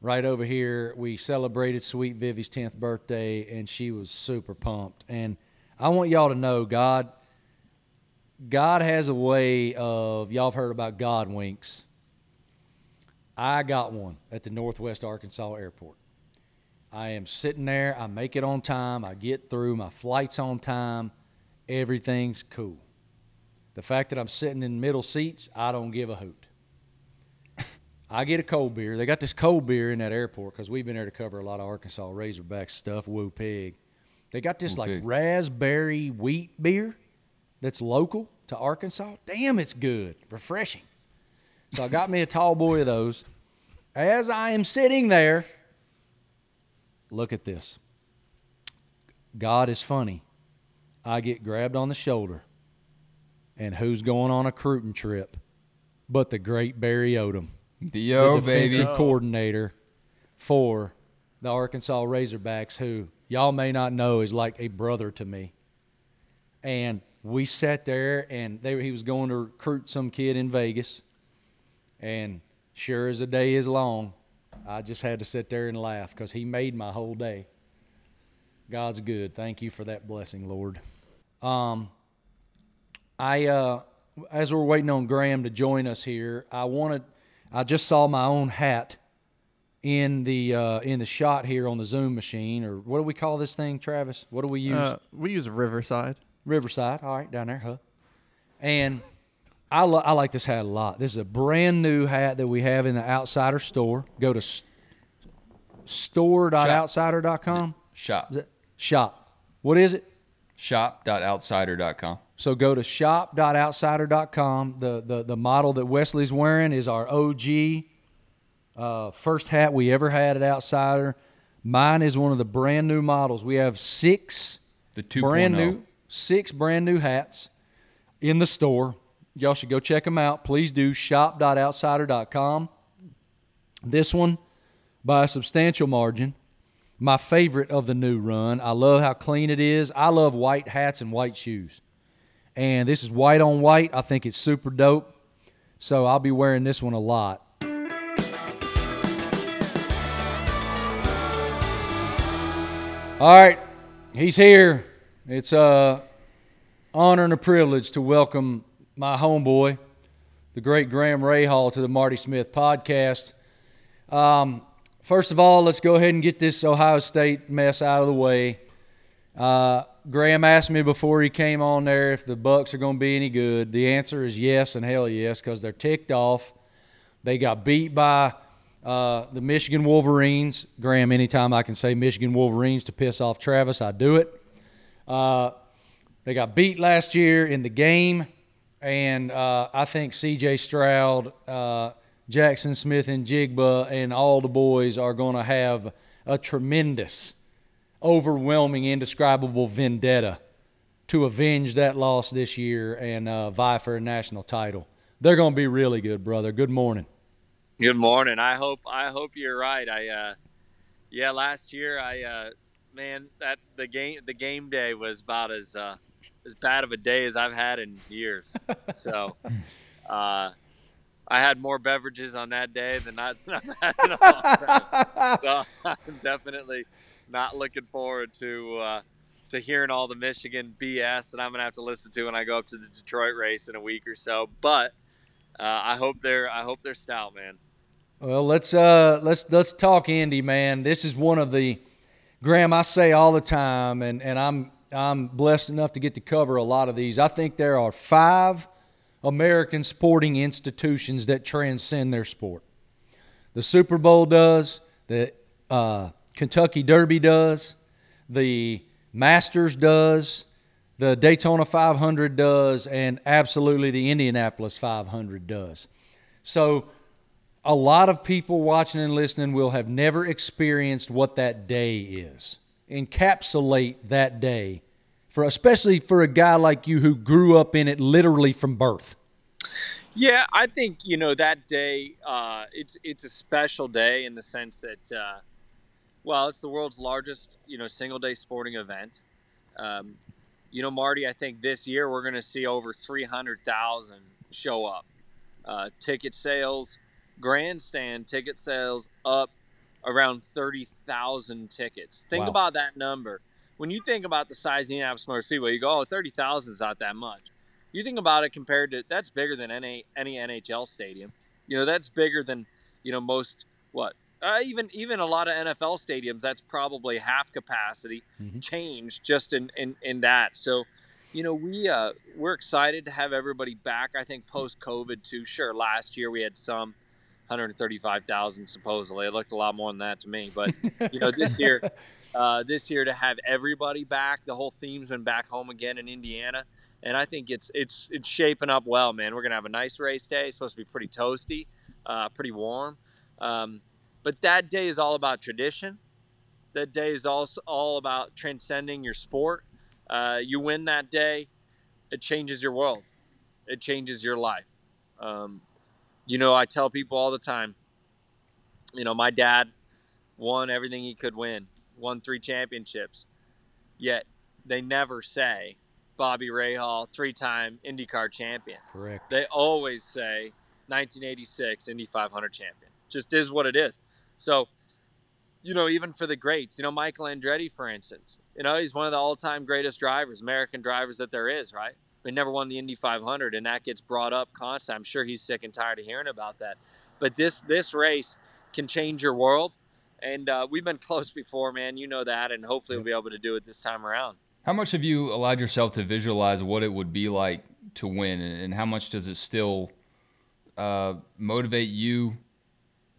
right over here. We celebrated Sweet Vivi's tenth birthday, and she was super pumped. And I want y'all to know God, God has a way of, y'all have heard about God winks. I got one at the Northwest Arkansas Airport. I am sitting there. I make it on time. I get through. My flight's on time. Everything's cool. The fact that I'm sitting in middle seats, I don't give a hoot. I get a cold beer. They got this cold beer in that airport because we've been there to cover a lot of Arkansas Razorbacks stuff, Woo Pig. They got this Woo like pig. raspberry wheat beer that's local to Arkansas. Damn, it's good. Refreshing. So I got me a tall boy of those. As I am sitting there, look at this. God is funny. I get grabbed on the shoulder. And who's going on a cruising trip but the great Barry Odom, Dio, the defensive baby. coordinator for the Arkansas Razorbacks, who y'all may not know is like a brother to me. And we sat there, and they, he was going to recruit some kid in Vegas. And sure as the day is long, I just had to sit there and laugh because he made my whole day. God's good. Thank you for that blessing, Lord. Um, I uh, as we're waiting on Graham to join us here, I wanted. I just saw my own hat in the uh, in the shot here on the Zoom machine, or what do we call this thing, Travis? What do we use? Uh, we use Riverside. Riverside. All right, down there, huh? And. I, lo- I like this hat a lot. This is a brand new hat that we have in the Outsider store. Go to st- store dot outsider dot com. Shop. Shop. What is it? shop dot outsider dot com. So go to shop dot outsider dot com. The, the, the model that Wesley's wearing is our O G uh, first hat we ever had at Outsider. Mine is one of the brand new models. We have six the two brand new six brand new hats in the store. Y'all should go check them out. Please do. shop dot outsider dot com. This one, by a substantial margin, my favorite of the new run. I love how clean it is. I love white hats and white shoes. And this is white on white. I think it's super dope. So I'll be wearing this one a lot. All right. He's here. It's an honor and a privilege to welcome my homeboy, the great Graham Rahal, to the Marty Smith podcast. Um, first of all, let's go ahead and get this Ohio State mess out of the way. Uh, Graham asked me before he came on there if the Bucks are going to be any good. The answer is yes and hell yes, because they're ticked off. They got beat by uh, the Michigan Wolverines. Graham, anytime I can say Michigan Wolverines to piss off Travis, I do it. Uh, they got beat last year in the game. And uh, I think C J Stroud, uh, Jackson Smith and Jigba, and all the boys are going to have a tremendous, overwhelming, indescribable vendetta to avenge that loss this year and uh, vie for a national title. They're going to be really good, brother. Good morning. Good morning. I hope I hope you're right. I uh, yeah, last year I uh, man that the game the game day was about as. Uh, as bad of a day as I've had in years. So uh, I had more beverages on that day than I've had in a long time. So I'm definitely not looking forward to uh, to hearing all the Michigan B S that I'm going to have to listen to when I go up to the Detroit race in a week or so. But uh, I hope they're I hope they're stout, man. Well, let's uh let's let's talk Indy, man. This is one of the Graham I say all the time, and and I'm I'm blessed enough to get to cover a lot of these. I think there are five American sporting institutions that transcend their sport. The Super Bowl does, the uh, Kentucky Derby does, the Masters does, the Daytona five hundred does, and absolutely the Indianapolis five hundred does. So a lot of people watching and listening will have never experienced what that day is. Encapsulate that day, for especially for a guy like you who grew up in it literally from birth. Yeah, I think, you know, that day, uh, it's it's a special day in the sense that, uh, well, it's the world's largest, you know, single-day sporting event. Um, you know, Marty, I think this year we're going to see over three hundred thousand show up. Uh, ticket sales, grandstand ticket sales up around thirty thousand tickets. Think wow. about that number. When you think about the size of the Indianapolis Motor Speedway, you go, oh, thirty thousand is not that much. You think about it compared to, that's bigger than any any N H L stadium. You know, that's bigger than, you know, most, what, uh, even even a lot of N F L stadiums, that's probably half capacity mm-hmm. change just in, in, in that. So, you know, we, uh, we're excited to have everybody back. I think post-COVID too, sure, last year we had some one hundred thirty-five thousand supposedly. It looked a lot more than that to me. But, you know, this year, uh, this year to have everybody back, the whole theme's been back home again in Indiana. And I think it's it's it's shaping up well, man. We're going to have a nice race day. It's supposed to be pretty toasty, uh, pretty warm. Um, but that day is all about tradition. That day is also all about transcending your sport. Uh, you win that day, it changes your world. It changes your life. Um, you know, I tell people all the time, you know, my dad won everything he could win, won three championships, yet they never say, Bobby Rahal, three-time IndyCar champion. Correct. They always say nineteen eighty-six Indy five hundred champion. Just is what it is. So, you know, even for the greats, you know, Michael Andretti, for instance, you know, he's one of the all-time greatest drivers, American drivers that there is, right? They never won the Indy five hundred, and that gets brought up constantly. I'm sure he's sick and tired of hearing about that. But this this race can change your world, and uh, we've been close before, man. You know that, and hopefully we'll be able to do it this time around. How much have you allowed yourself to visualize what it would be like to win, and how much does it still uh, motivate you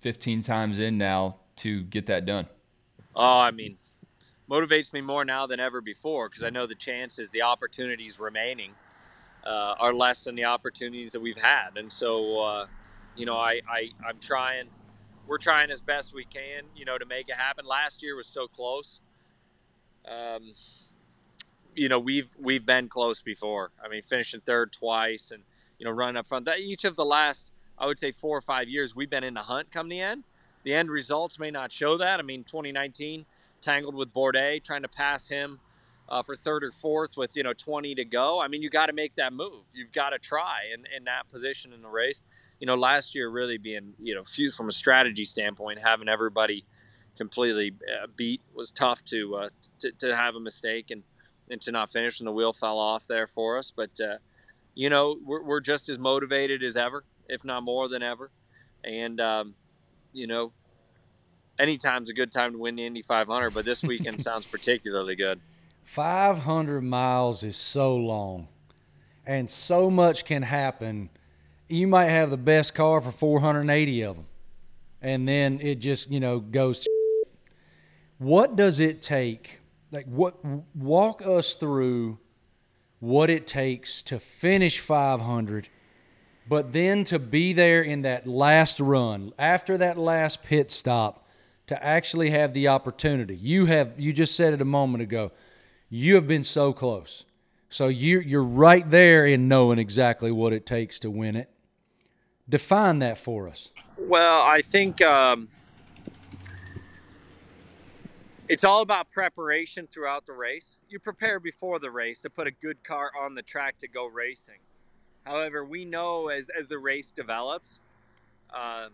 fifteen times in now to get that done? Oh, I mean, motivates me more now than ever before because I know the chances, the opportunities remaining uh, are less than the opportunities that we've had. And so, uh, you know, I, I, I'm trying, we're trying as best we can, you know, to make it happen. Last year was so close. Um You know, we've we've been close before. I mean, finishing third twice and, you know, running up front. That each of the last, I would say, four or five years, we've been in the hunt come the end. The end results may not show that. I mean, twenty nineteen, tangled with Bourdais, trying to pass him uh, for third or fourth with, you know, twenty to go. I mean, you got to make that move. You've got to try in, in that position in the race. You know, last year really being, you know, few from a strategy standpoint, having everybody completely uh, beat was tough to, uh, to to have a mistake and, and to not finish, and the wheel fell off there for us. But, uh, you know, we're, we're just as motivated as ever, if not more than ever. And, um, you know, anytime's a good time to win the Indy five hundred, but this weekend sounds particularly good. five hundred miles is so long, and so much can happen. You might have the best car for four hundred eighty of them, and then it just, you know, goes to what does it take – Like what? Walk us through what it takes to finish five hundred, but then to be there in that last run, after that last pit stop, to actually have the opportunity. You have you just said it a moment ago. You have been so close, so you're you're right there in knowing exactly what it takes to win it. Define that for us. Well, I think. Um... It's all about preparation throughout the race. You prepare before the race to put a good car on the track to go racing. However, we know as, as the race develops, uh,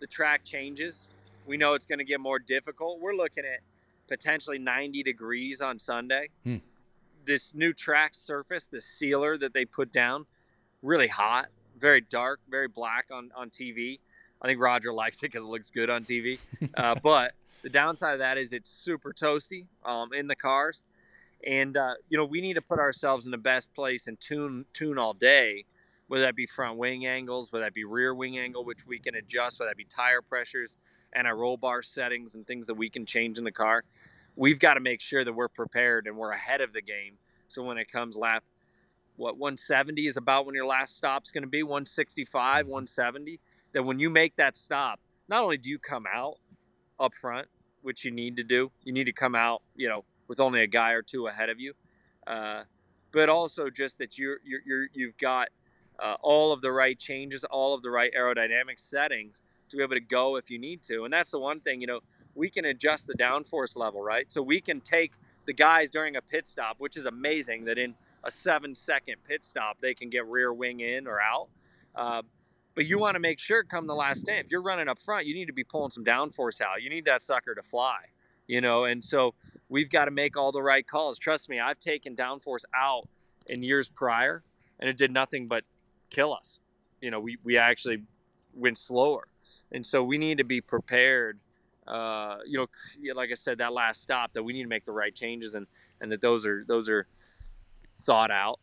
the track changes. We know it's going to get more difficult. We're looking at potentially ninety degrees on Sunday. Hmm. This new track surface, the sealer that they put down, really hot, very dark, very black on, on T V. I think Roger likes it because it looks good on T V. Uh, but the downside of that is it's super toasty um, in the cars. And, uh, you know, we need to put ourselves in the best place and tune tune all day, whether that be front wing angles, whether that be rear wing angle, which we can adjust, whether that be tire pressures and our roll bar settings and things that we can change in the car. We've got to make sure that we're prepared and we're ahead of the game. So when it comes lap, what, one seventy is about when your last stop's going to be, one sixty-five, one seventy, that when you make that stop, not only do you come out up front, which you need to do, you need to come out, you know, with only a guy or two ahead of you, uh, but also just that you're, you're, you're, you've got uh, all of the right changes, all of the right aerodynamic settings to be able to go if you need to. And that's the one thing, you know, we can adjust the downforce level, right? So we can take the guys during a pit stop, which is amazing that in a seven-second pit stop, they can get rear wing in or out. Uh, but you want to make sure come the last day, if you're running up front, you need to be pulling some downforce out. You need that sucker to fly, you know, and so we've got to make all the right calls. Trust me, I've taken downforce out in years prior, and it did nothing but kill us. You know, we, we actually went slower. And so we need to be prepared, uh, you know, like I said, that last stop, that we need to make the right changes and, and that those are those are thought out,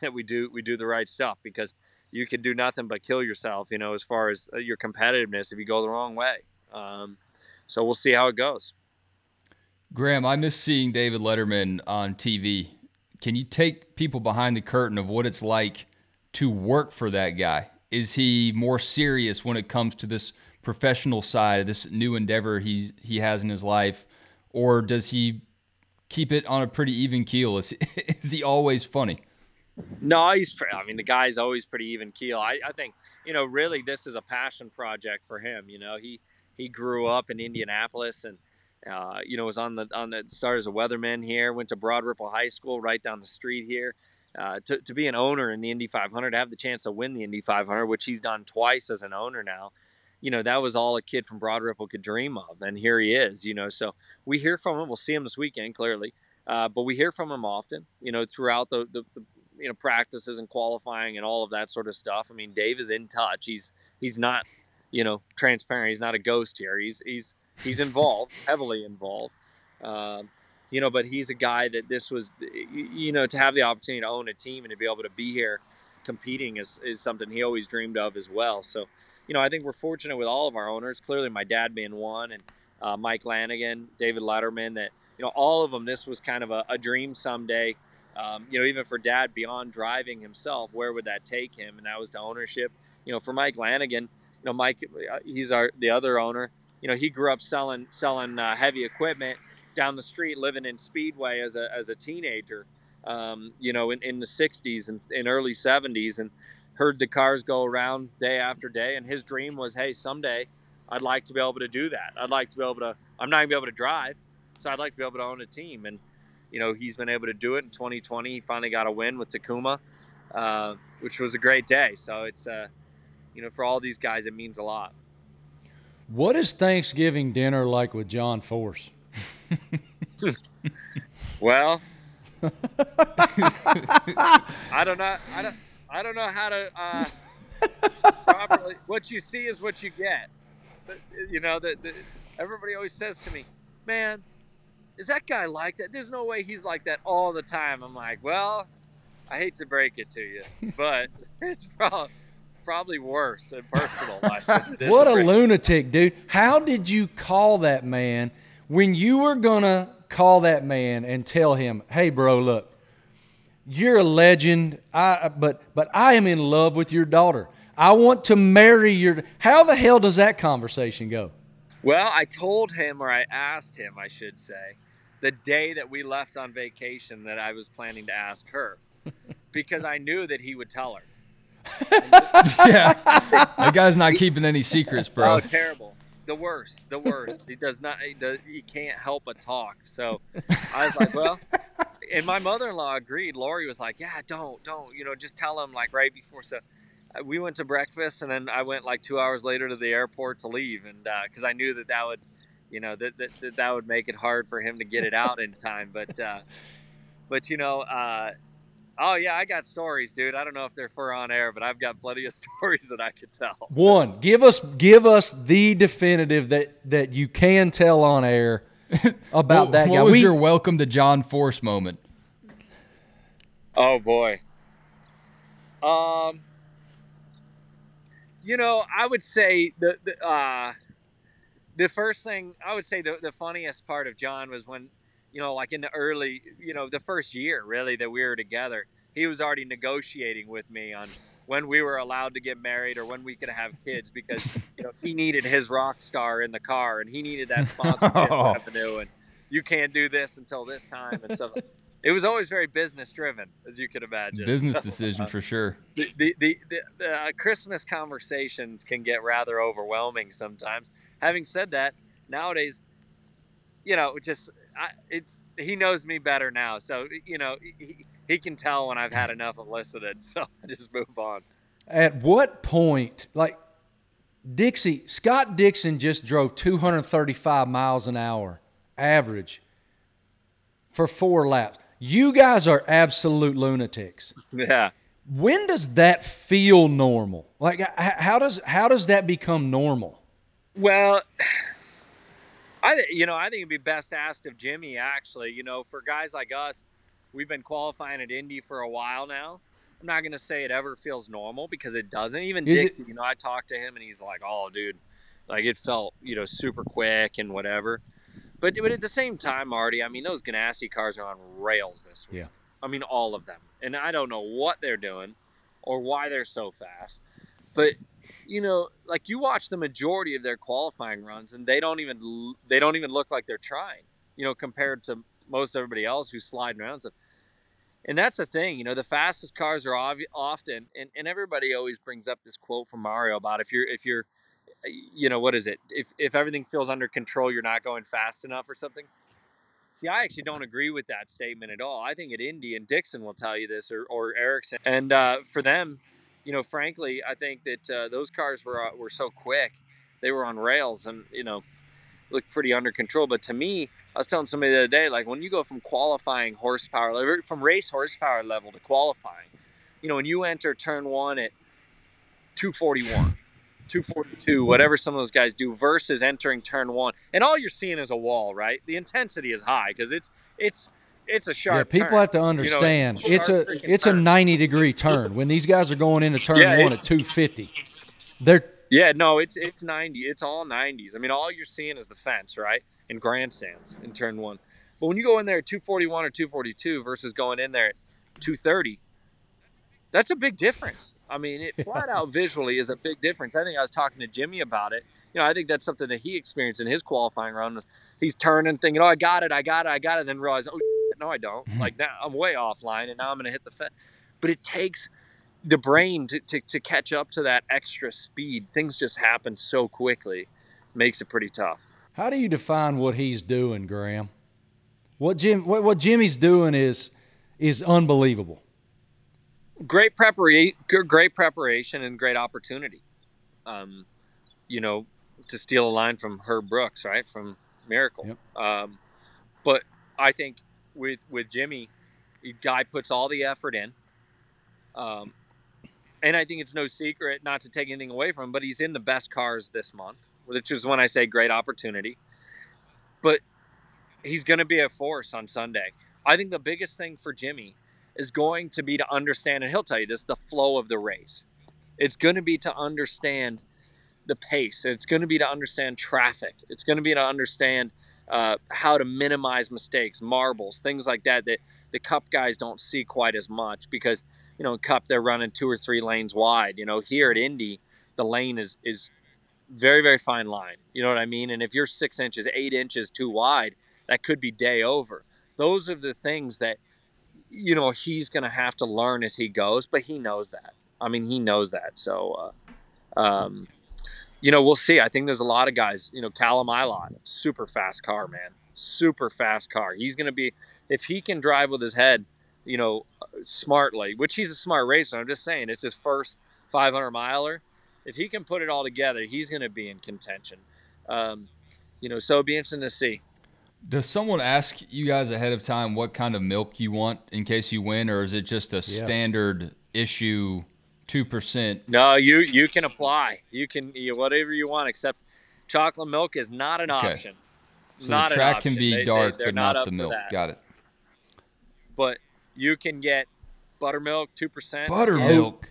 that we do we do the right stuff, because you can do nothing but kill yourself, you know, as far as your competitiveness if you go the wrong way. Um, so we'll see how it goes. Graham, I miss seeing David Letterman on T V. Can you take people behind the curtain of what it's like to work for that guy? Is he more serious when it comes to this professional side, this new endeavor he he has in his life, or does he keep it on a pretty even keel? Is, is he always funny? No, he's pretty, I mean, the guy's always pretty even keel. I, I think, you know, really this is a passion project for him. You know, he, he grew up in Indianapolis and, Uh, you know, was on the on the start as a weatherman here, went to Broad Ripple High School right down the street here. Uh, to, to be an owner in the Indy five hundred, to have the chance to win the Indy five hundred, which he's done twice as an owner now, you know, that was all a kid from Broad Ripple could dream of. And here he is, you know, so we hear from him. We'll see him this weekend, clearly. Uh, but we hear from him often, you know, throughout the, the, the, you know, practices and qualifying and all of that sort of stuff. I mean, Dave is in touch. He's, he's not, you know, transparent. He's not a ghost here. He's, he's, He's involved, heavily involved, um, you know, but he's a guy that this was, you know, to have the opportunity to own a team and to be able to be here competing is, is something he always dreamed of as well. So, you know, I think we're fortunate with all of our owners, clearly my dad being one, and uh, Mike Lanigan, David Letterman, that, you know, all of them, this was kind of a, a dream someday, um, you know, even for dad beyond driving himself, where would that take him? And that was the ownership, you know, for Mike Lanigan, you know, Mike, he's our, the other owner. You know, he grew up selling selling uh, heavy equipment down the street, living in Speedway as a as a teenager, um, you know, in, in the sixties and in early seventies, and heard the cars go around day after day. And his dream was, hey, someday I'd like to be able to do that. I'd like to be able to, I'm not going to be able to drive, so I'd like to be able to own a team. And, you know, he's been able to do it in twenty twenty. He finally got a win with Tacoma, uh, which was a great day. So it's, uh, you know, for all these guys, it means a lot. What is Thanksgiving dinner like with John Force? Well, I don't know. I don't. I don't know how to uh, properly. What you see is what you get. But, you know that everybody always says to me, "Man, is that guy like that? There's no way he's like that all the time." I'm like, "Well, I hate to break it to you, but it's probably." Probably worse in personal life. What a lunatic, dude. How did you call that man when you were going to call that man and tell him, hey, bro, look, you're a legend, I but but I am in love with your daughter. I want to marry your – how the hell does that conversation go? Well, I told him, or I asked him, I should say, the day that we left on vacation that I was planning to ask her because I knew that he would tell her. Yeah, that guy's not keeping any secrets, bro. Oh, terrible! The worst, the worst. He does not. He, does, he can't help but talk. So I was like, well, and my mother-in-law agreed. Lori was like, yeah, don't, don't, you know, just tell him like right before. So we went to breakfast, and then I went like two hours later to the airport to leave, and because uh, I knew that that would, you know, that, that that would make it hard for him to get it out in time. But uh, but you know. Uh, Oh, yeah, I got stories, dude. I don't know if they're for on air, but I've got plenty of stories that I could tell. One, give us give us the definitive that, that you can tell on air about what, that guy. What was we, your welcome to John Force moment? Oh, boy. Um, you know, I would say the, the, uh, the first thing, I would say the, the funniest part of John was when, you know, like in the early, you know, the first year really that we were together, he was already negotiating with me on when we were allowed to get married or when we could have kids because, you know, he needed his rock star in the car and he needed that sponsorship oh. revenue and you can't do this until this time. And so it was always very business driven, as you could imagine. Business so, decision uh, for sure. The, the, the, the, the uh, Christmas conversations can get rather overwhelming sometimes. Having said that, nowadays, you know, just... I, it's he knows me better now, so you know he, he can tell when I've had enough of listening. So I just move on. At what point, like Dixie Scott Dixon just drove two hundred thirty-five miles an hour average for four laps. You guys are absolute lunatics. Yeah. When does that feel normal? Like how does how does that become normal? Well. I th- you know, I think it'd be best asked of Jimmy, actually. You know, for guys like us, we've been qualifying at Indy for a while now. I'm not going to say it ever feels normal because it doesn't. Even Is Dixie, it- you know, I talked to him and he's like, oh, dude, like it felt, you know, super quick and whatever. But, but at the same time, Marty, I mean, those Ganassi cars are on rails this week. Yeah. I mean, all of them. And I don't know what they're doing or why they're so fast. But... you know, like you watch the majority of their qualifying runs and they don't even, they don't even look like they're trying, you know, compared to most everybody else who's sliding around. And that's the thing, you know, the fastest cars are ob- often, and, and everybody always brings up this quote from Mario about if you're, if you're, you know, what is it? If, if everything feels under control, you're not going fast enough or something. See, I actually don't agree with that statement at all. I think at Indy, and Dixon will tell you this, or, or Erickson. And uh, for them, you know, frankly, I think that uh, those cars were uh, were so quick, they were on rails and, you know, looked pretty under control. But to me, I was telling somebody the other day, like when you go from qualifying horsepower, from race horsepower level to qualifying, you know, when you enter turn one at two forty-one, two forty-two, whatever some of those guys do versus entering turn one, and all you're seeing is a wall, right? The intensity is high because it's it's. It's a sharp turn. Yeah, people turn. Have to understand. You know, it's it's a it's a ninety-degree turn. When these guys are going into turn yeah, one at two fifty, they're – Yeah, no, it's it's ninety. It's all nineties. I mean, all you're seeing is the fence, right, and grandstands in turn one. But when you go in there at two forty-one or two forty-two versus going in there at two thirty, that's a big difference. I mean, it flat out visually is a big difference. I think I was talking to Jimmy about it. You know, I think that's something that he experienced in his qualifying round was he's turning, thinking, oh, I got it, I got it, I got it, and then realize, oh, no, I don't. Like now, I'm way offline, and now I'm going to hit the fence. But it takes the brain to, to, to catch up to that extra speed. Things just happen so quickly, it makes it pretty tough. How do you define what he's doing, Graham? What Jim, what, what Jimmy's doing is is unbelievable. Great preparation, great preparation, and great opportunity. Um, you know, to steal a line from Herb Brooks, right, from Miracle. Yep. Um, but I think. With with Jimmy, the guy puts all the effort in. Um, and I think it's no secret, not to take anything away from him, but he's in the best cars this month, which is when I say great opportunity. But he's going to be a force on Sunday. I think the biggest thing for Jimmy is going to be to understand, and he'll tell you this, the flow of the race. It's going to be to understand the pace. It's going to be to understand traffic. It's going to be to understand... Uh, how to minimize mistakes, marbles, things like that, that the Cup guys don't see quite as much because, you know, in Cup, they're running two or three lanes wide. You know, here at Indy, the lane is, is very, very fine line. You know what I mean? And if you're six inches, eight inches too wide, that could be day over. Those are the things that, you know, he's going to have to learn as he goes, but he knows that. I mean, he knows that. So, uh, um, you know, we'll see. I think there's a lot of guys, you know, Callum Ilott, super fast car, man, super fast car. He's going to be, if he can drive with his head, you know, smartly, which he's a smart racer. I'm just saying it's his first five hundred miler. If he can put it all together, he's going to be in contention. Um, you know, so it'll be interesting to see. Does someone ask you guys ahead of time what kind of milk you want in case you win, or is it just a yes. standard issue two percent? No, you you can apply. You can you, whatever you want, except chocolate milk is not an okay. option. So not the track can be they, dark, they, but not, not the milk. Got it. But you can get buttermilk, two percent. Buttermilk.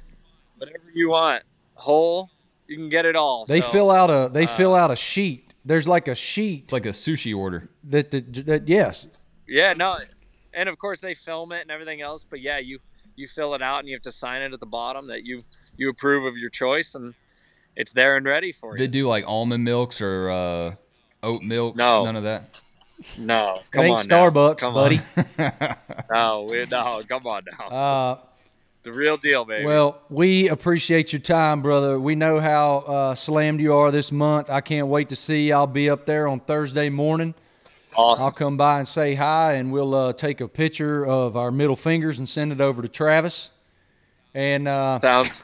Whatever you want. Whole, you can get it all. They so, fill out a they uh, fill out a sheet. There's like a sheet. It's like a sushi order. That, that, that yes. Yeah, no. And, of course, they film it and everything else. But, yeah, you, you fill it out and you have to sign it at the bottom that you, you approve of your choice. And it's there and ready for you. They do, like, almond milks or uh, oat milks? No. None of that? No. Come it ain't on Starbucks, now. Come buddy. no, we, no, come on now. Uh, the real deal, baby. Well, we appreciate your time, brother. We know how uh, slammed you are this month. I can't wait to see you. I'll be up there on Thursday morning. Awesome. I'll come by and say hi, and we'll uh, take a picture of our middle fingers and send it over to Travis. And uh, Sounds.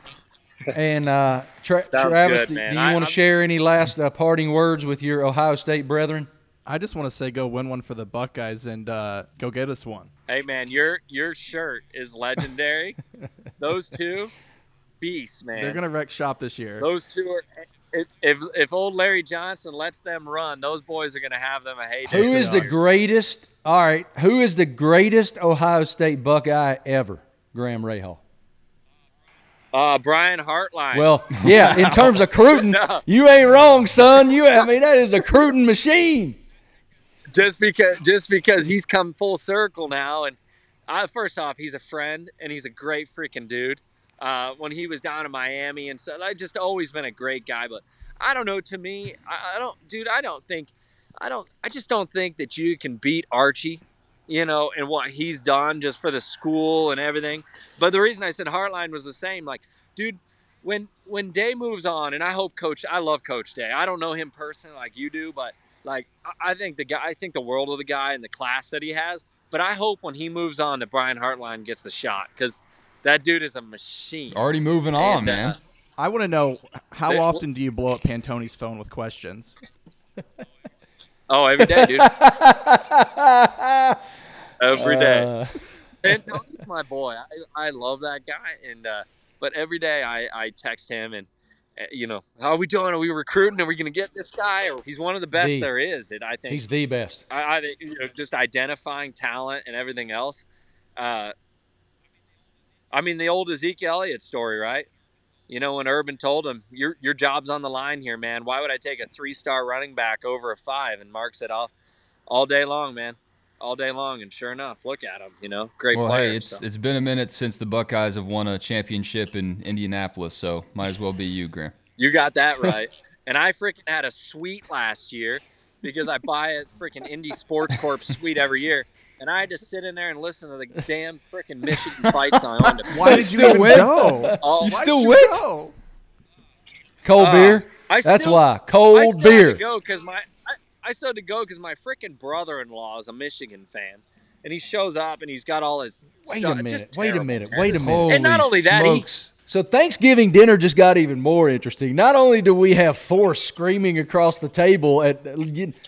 and uh, Tra- Sounds Travis, good, do, man. do you I, want to share any last uh, parting words with your Ohio State brethren? I just want to say go win one for the Buckeyes and uh, go get us one. Hey, man, your your shirt is legendary. Those two, beasts, man. They're going to wreck shop this year. Those two are if, – if if old Larry Johnson lets them run, those boys are going to have them a heyday. Who is the greatest – all right, who is the greatest Ohio State Buckeye ever, Graham Rahal? Uh, Brian Hartline. Well, yeah, in terms of recruiting, no. you ain't wrong, son. You, I mean, that is a recruiting machine. Just because, just because he's come full circle now, and I, first off, he's a friend and he's a great freaking dude. Uh, when he was down in Miami and so, I just always been a great guy. But I don't know. To me, I, I don't, dude. I don't think, I don't. I just don't think that you can beat Archie, you know, and what he's done just for the school and everything. But the reason I said Heartline was the same. Like, dude, when when Day moves on, and I hope Coach. I love Coach Day. I don't know him personally like you do, but. Like, I think the guy, I think the world of the guy and the class that he has. But I hope when he moves on that Brian Hartline gets the shot because that dude is a machine. Already moving on, and, man. Uh, I want to know how often do you blow up Pantoni's phone with questions? Oh, every day, dude. every day. Uh... Pantoni's my boy. I, I love that guy. And uh, but every day I, I text him and. You know, how are we doing? Are we recruiting? Are we going to get this guy? Or he's one of the best the, there is. And I think he's the best. I, I you know, just identifying talent and everything else. Uh, I mean, the old Ezekiel Elliott story, right? You know, when Urban told him, "Your your job's on the line here, man. Why would I take a three-star running back over a five?" And Mark said, "All, all day long, man, all day long." And sure enough, look at him. You know, great well, player. Hey, it's so. It's been a minute since the Buckeyes have won a championship in Indianapolis, so might as well be you, Graham. You got that right. And I freaking had a suite last year because I buy a freaking Indy Sports Corp suite every year, and I had to sit in there and listen to the damn freaking Michigan fights I owned. Why did you still even win? Go? Oh, you why still win? Go? Cold uh, beer. I That's still, why cold I still beer. Had to go because my. I still had to go because my freaking brother-in-law is a Michigan fan, and he shows up and he's got all his wait stuff. A minute, wait a minute, wait a minute. Holy and not only that, he, so Thanksgiving dinner just got even more interesting. Not only do we have four screaming across the table at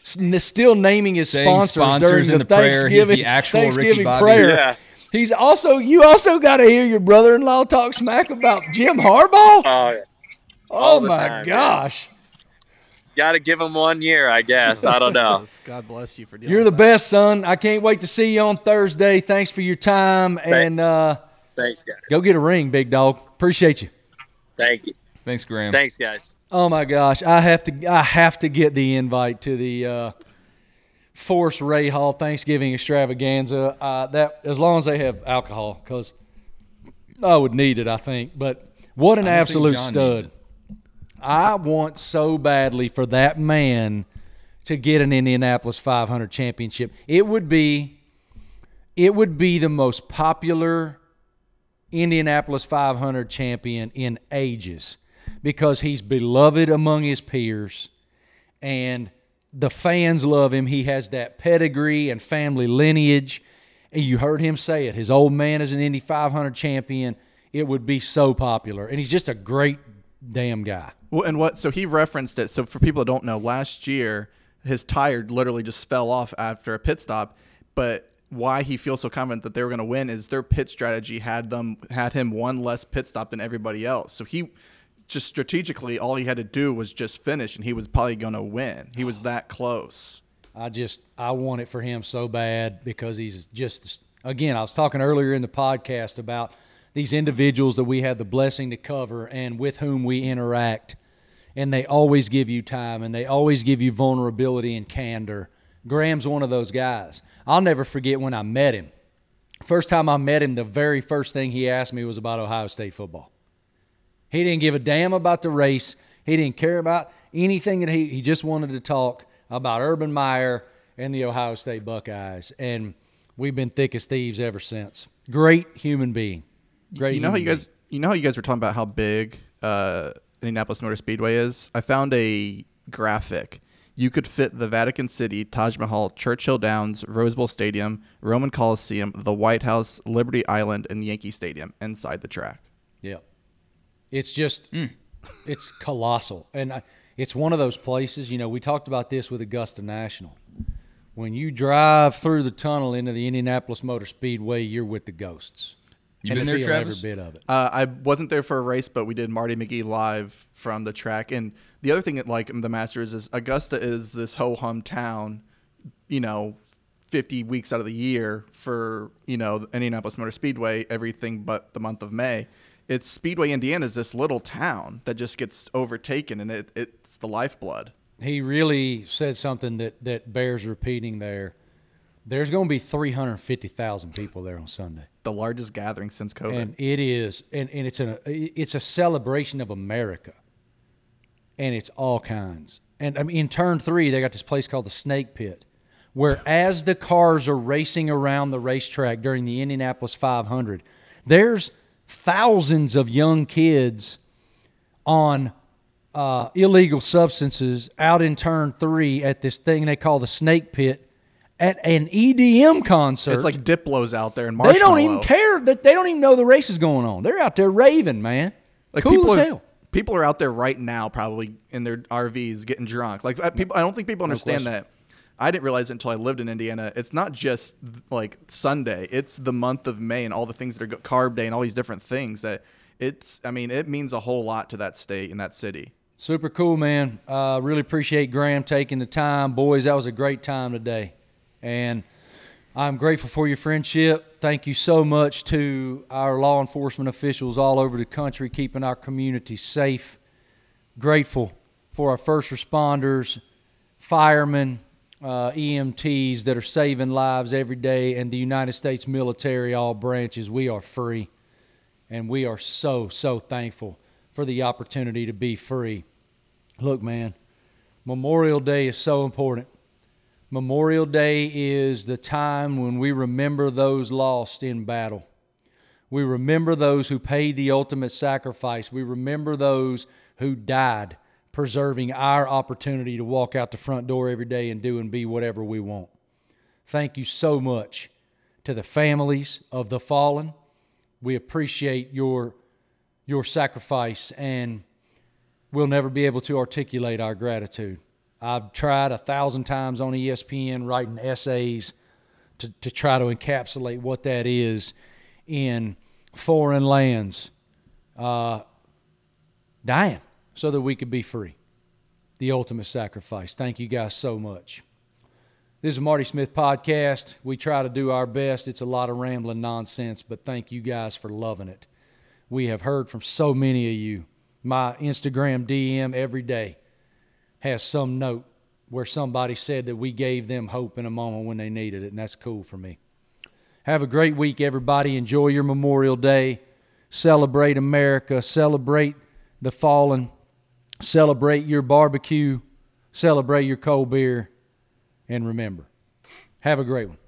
still naming his sponsors, sponsors during the, the Thanksgiving, the actual Thanksgiving prayer. Yeah. He's also you also got to hear your brother-in-law talk smack about Jim Harbaugh. Uh, oh my time, gosh. Man. Got to give him one year, I guess. I don't know. God bless you for dealing You're the that. Best, son. I can't wait to see you on Thursday. Thanks for your time. Thanks. And uh, thanks, guys. Go get a ring, big dog. Appreciate you. Thank you. Thanks, Graham. Thanks, guys. Oh my gosh, I have to. I have to get the invite to the uh, Force Ray Hall Thanksgiving Extravaganza. Uh, that as long as they have alcohol, because I would need it, I think. But what an absolute stud. I want so badly for that man to get an Indianapolis five hundred championship. It would be it would be the most popular Indianapolis five hundred champion in ages because he's beloved among his peers and the fans love him. He has that pedigree and family lineage. And you heard him say it. His old man is an Indy five hundred champion. It would be so popular. And he's just a great damn guy. Well, and what? So he referenced it. So for people that don't know, last year his tire literally just fell off after a pit stop. But why he feels so confident that they were going to win is their pit strategy had them had him one less pit stop than everybody else. So he just strategically, all he had to do was just finish, and he was probably going to win. He was that close. I just I want it for him so bad because he's just – again, I was talking earlier in the podcast about these individuals that we have the blessing to cover and with whom we interact, and they always give you time and they always give you vulnerability and candor. Graham's one of those guys. I'll never forget when I met him. First time I met him, the very first thing he asked me was about Ohio State football. He didn't give a damn about the race. He didn't care about anything. That he, he just wanted to talk about Urban Meyer and the Ohio State Buckeyes. And we've been thick as thieves ever since. Great human being. Great you know human how you guys, being. You know how you guys were talking about how big uh, Indianapolis Motor Speedway is? I found a graphic. You could fit the Vatican City, Taj Mahal, Churchill Downs, Rose Bowl Stadium, Roman Coliseum, the White House, Liberty Island, and Yankee Stadium inside the track. Yeah. It's just, mm. it's colossal. And I, it's one of those places, you know, we talked about this with Augusta National. When you drive through the tunnel into the Indianapolis Motor Speedway, you're with the ghosts. You've been there, Travis? Every bit of it. Uh, I wasn't there for a race, but we did Marty McGee live from the track. And the other thing that, like, the Masters is Augusta is this ho-hum town, you know, fifty weeks out of the year for, you know, the Indianapolis Motor Speedway, everything but the month of May. It's Speedway, Indiana is this little town that just gets overtaken, and it, it's the lifeblood. He really said something that, that bears repeating there. There's going to be three hundred fifty thousand people there on Sunday. The largest gathering since COVID. And it is. And, and it's, an, it's a celebration of America. And it's all kinds. And I mean, in turn three, they got this place called the Snake Pit, where as the cars are racing around the racetrack during the Indianapolis five hundred, there's thousands of young kids on uh, illegal substances out in turn three at this thing they call the Snake Pit, at an E D M concert. It's like Diplo's out there in Marshmallow. They don't even care. That they don't even know the race is going on. They're out there raving, man. Like cool as are, hell. People are out there right now probably in their R Vs getting drunk. Like I, people, I don't think people understand no that. I didn't realize it until I lived in Indiana. It's not just like Sunday. It's the month of May and all the things that are go- carb day and all these different things that it's, I mean, it means a whole lot to that state and that city. Super cool, man. Uh, really appreciate Graham taking the time. Boys, that was a great time today. And I'm grateful for your friendship. Thank you so much to our law enforcement officials all over the country, keeping our community safe. Grateful for our first responders, firemen, uh, E M Ts that are saving lives every day, and the United States military, all branches. We are free, and we are so, so thankful for the opportunity to be free. Look, man, Memorial Day is so important. Memorial Day is the time when we remember those lost in battle. We remember those who paid the ultimate sacrifice. We remember those who died, preserving our opportunity to walk out the front door every day and do and be whatever we want. Thank you so much to the families of the fallen. We appreciate your, your sacrifice, and we'll never be able to articulate our gratitude. I've tried a thousand times on E S P N writing essays to, to try to encapsulate what that is in foreign lands, uh, dying so that we could be free. The ultimate sacrifice. Thank you guys so much. This is Marty Smith Podcast. We try to do our best. It's a lot of rambling nonsense, but thank you guys for loving it. We have heard from so many of you. My Instagram D M every day has some note where somebody said that we gave them hope in a moment when they needed it, and that's cool for me. Have a great week, everybody. Enjoy your Memorial Day. Celebrate America. Celebrate the fallen. Celebrate your barbecue. Celebrate your cold beer. And remember, have a great one.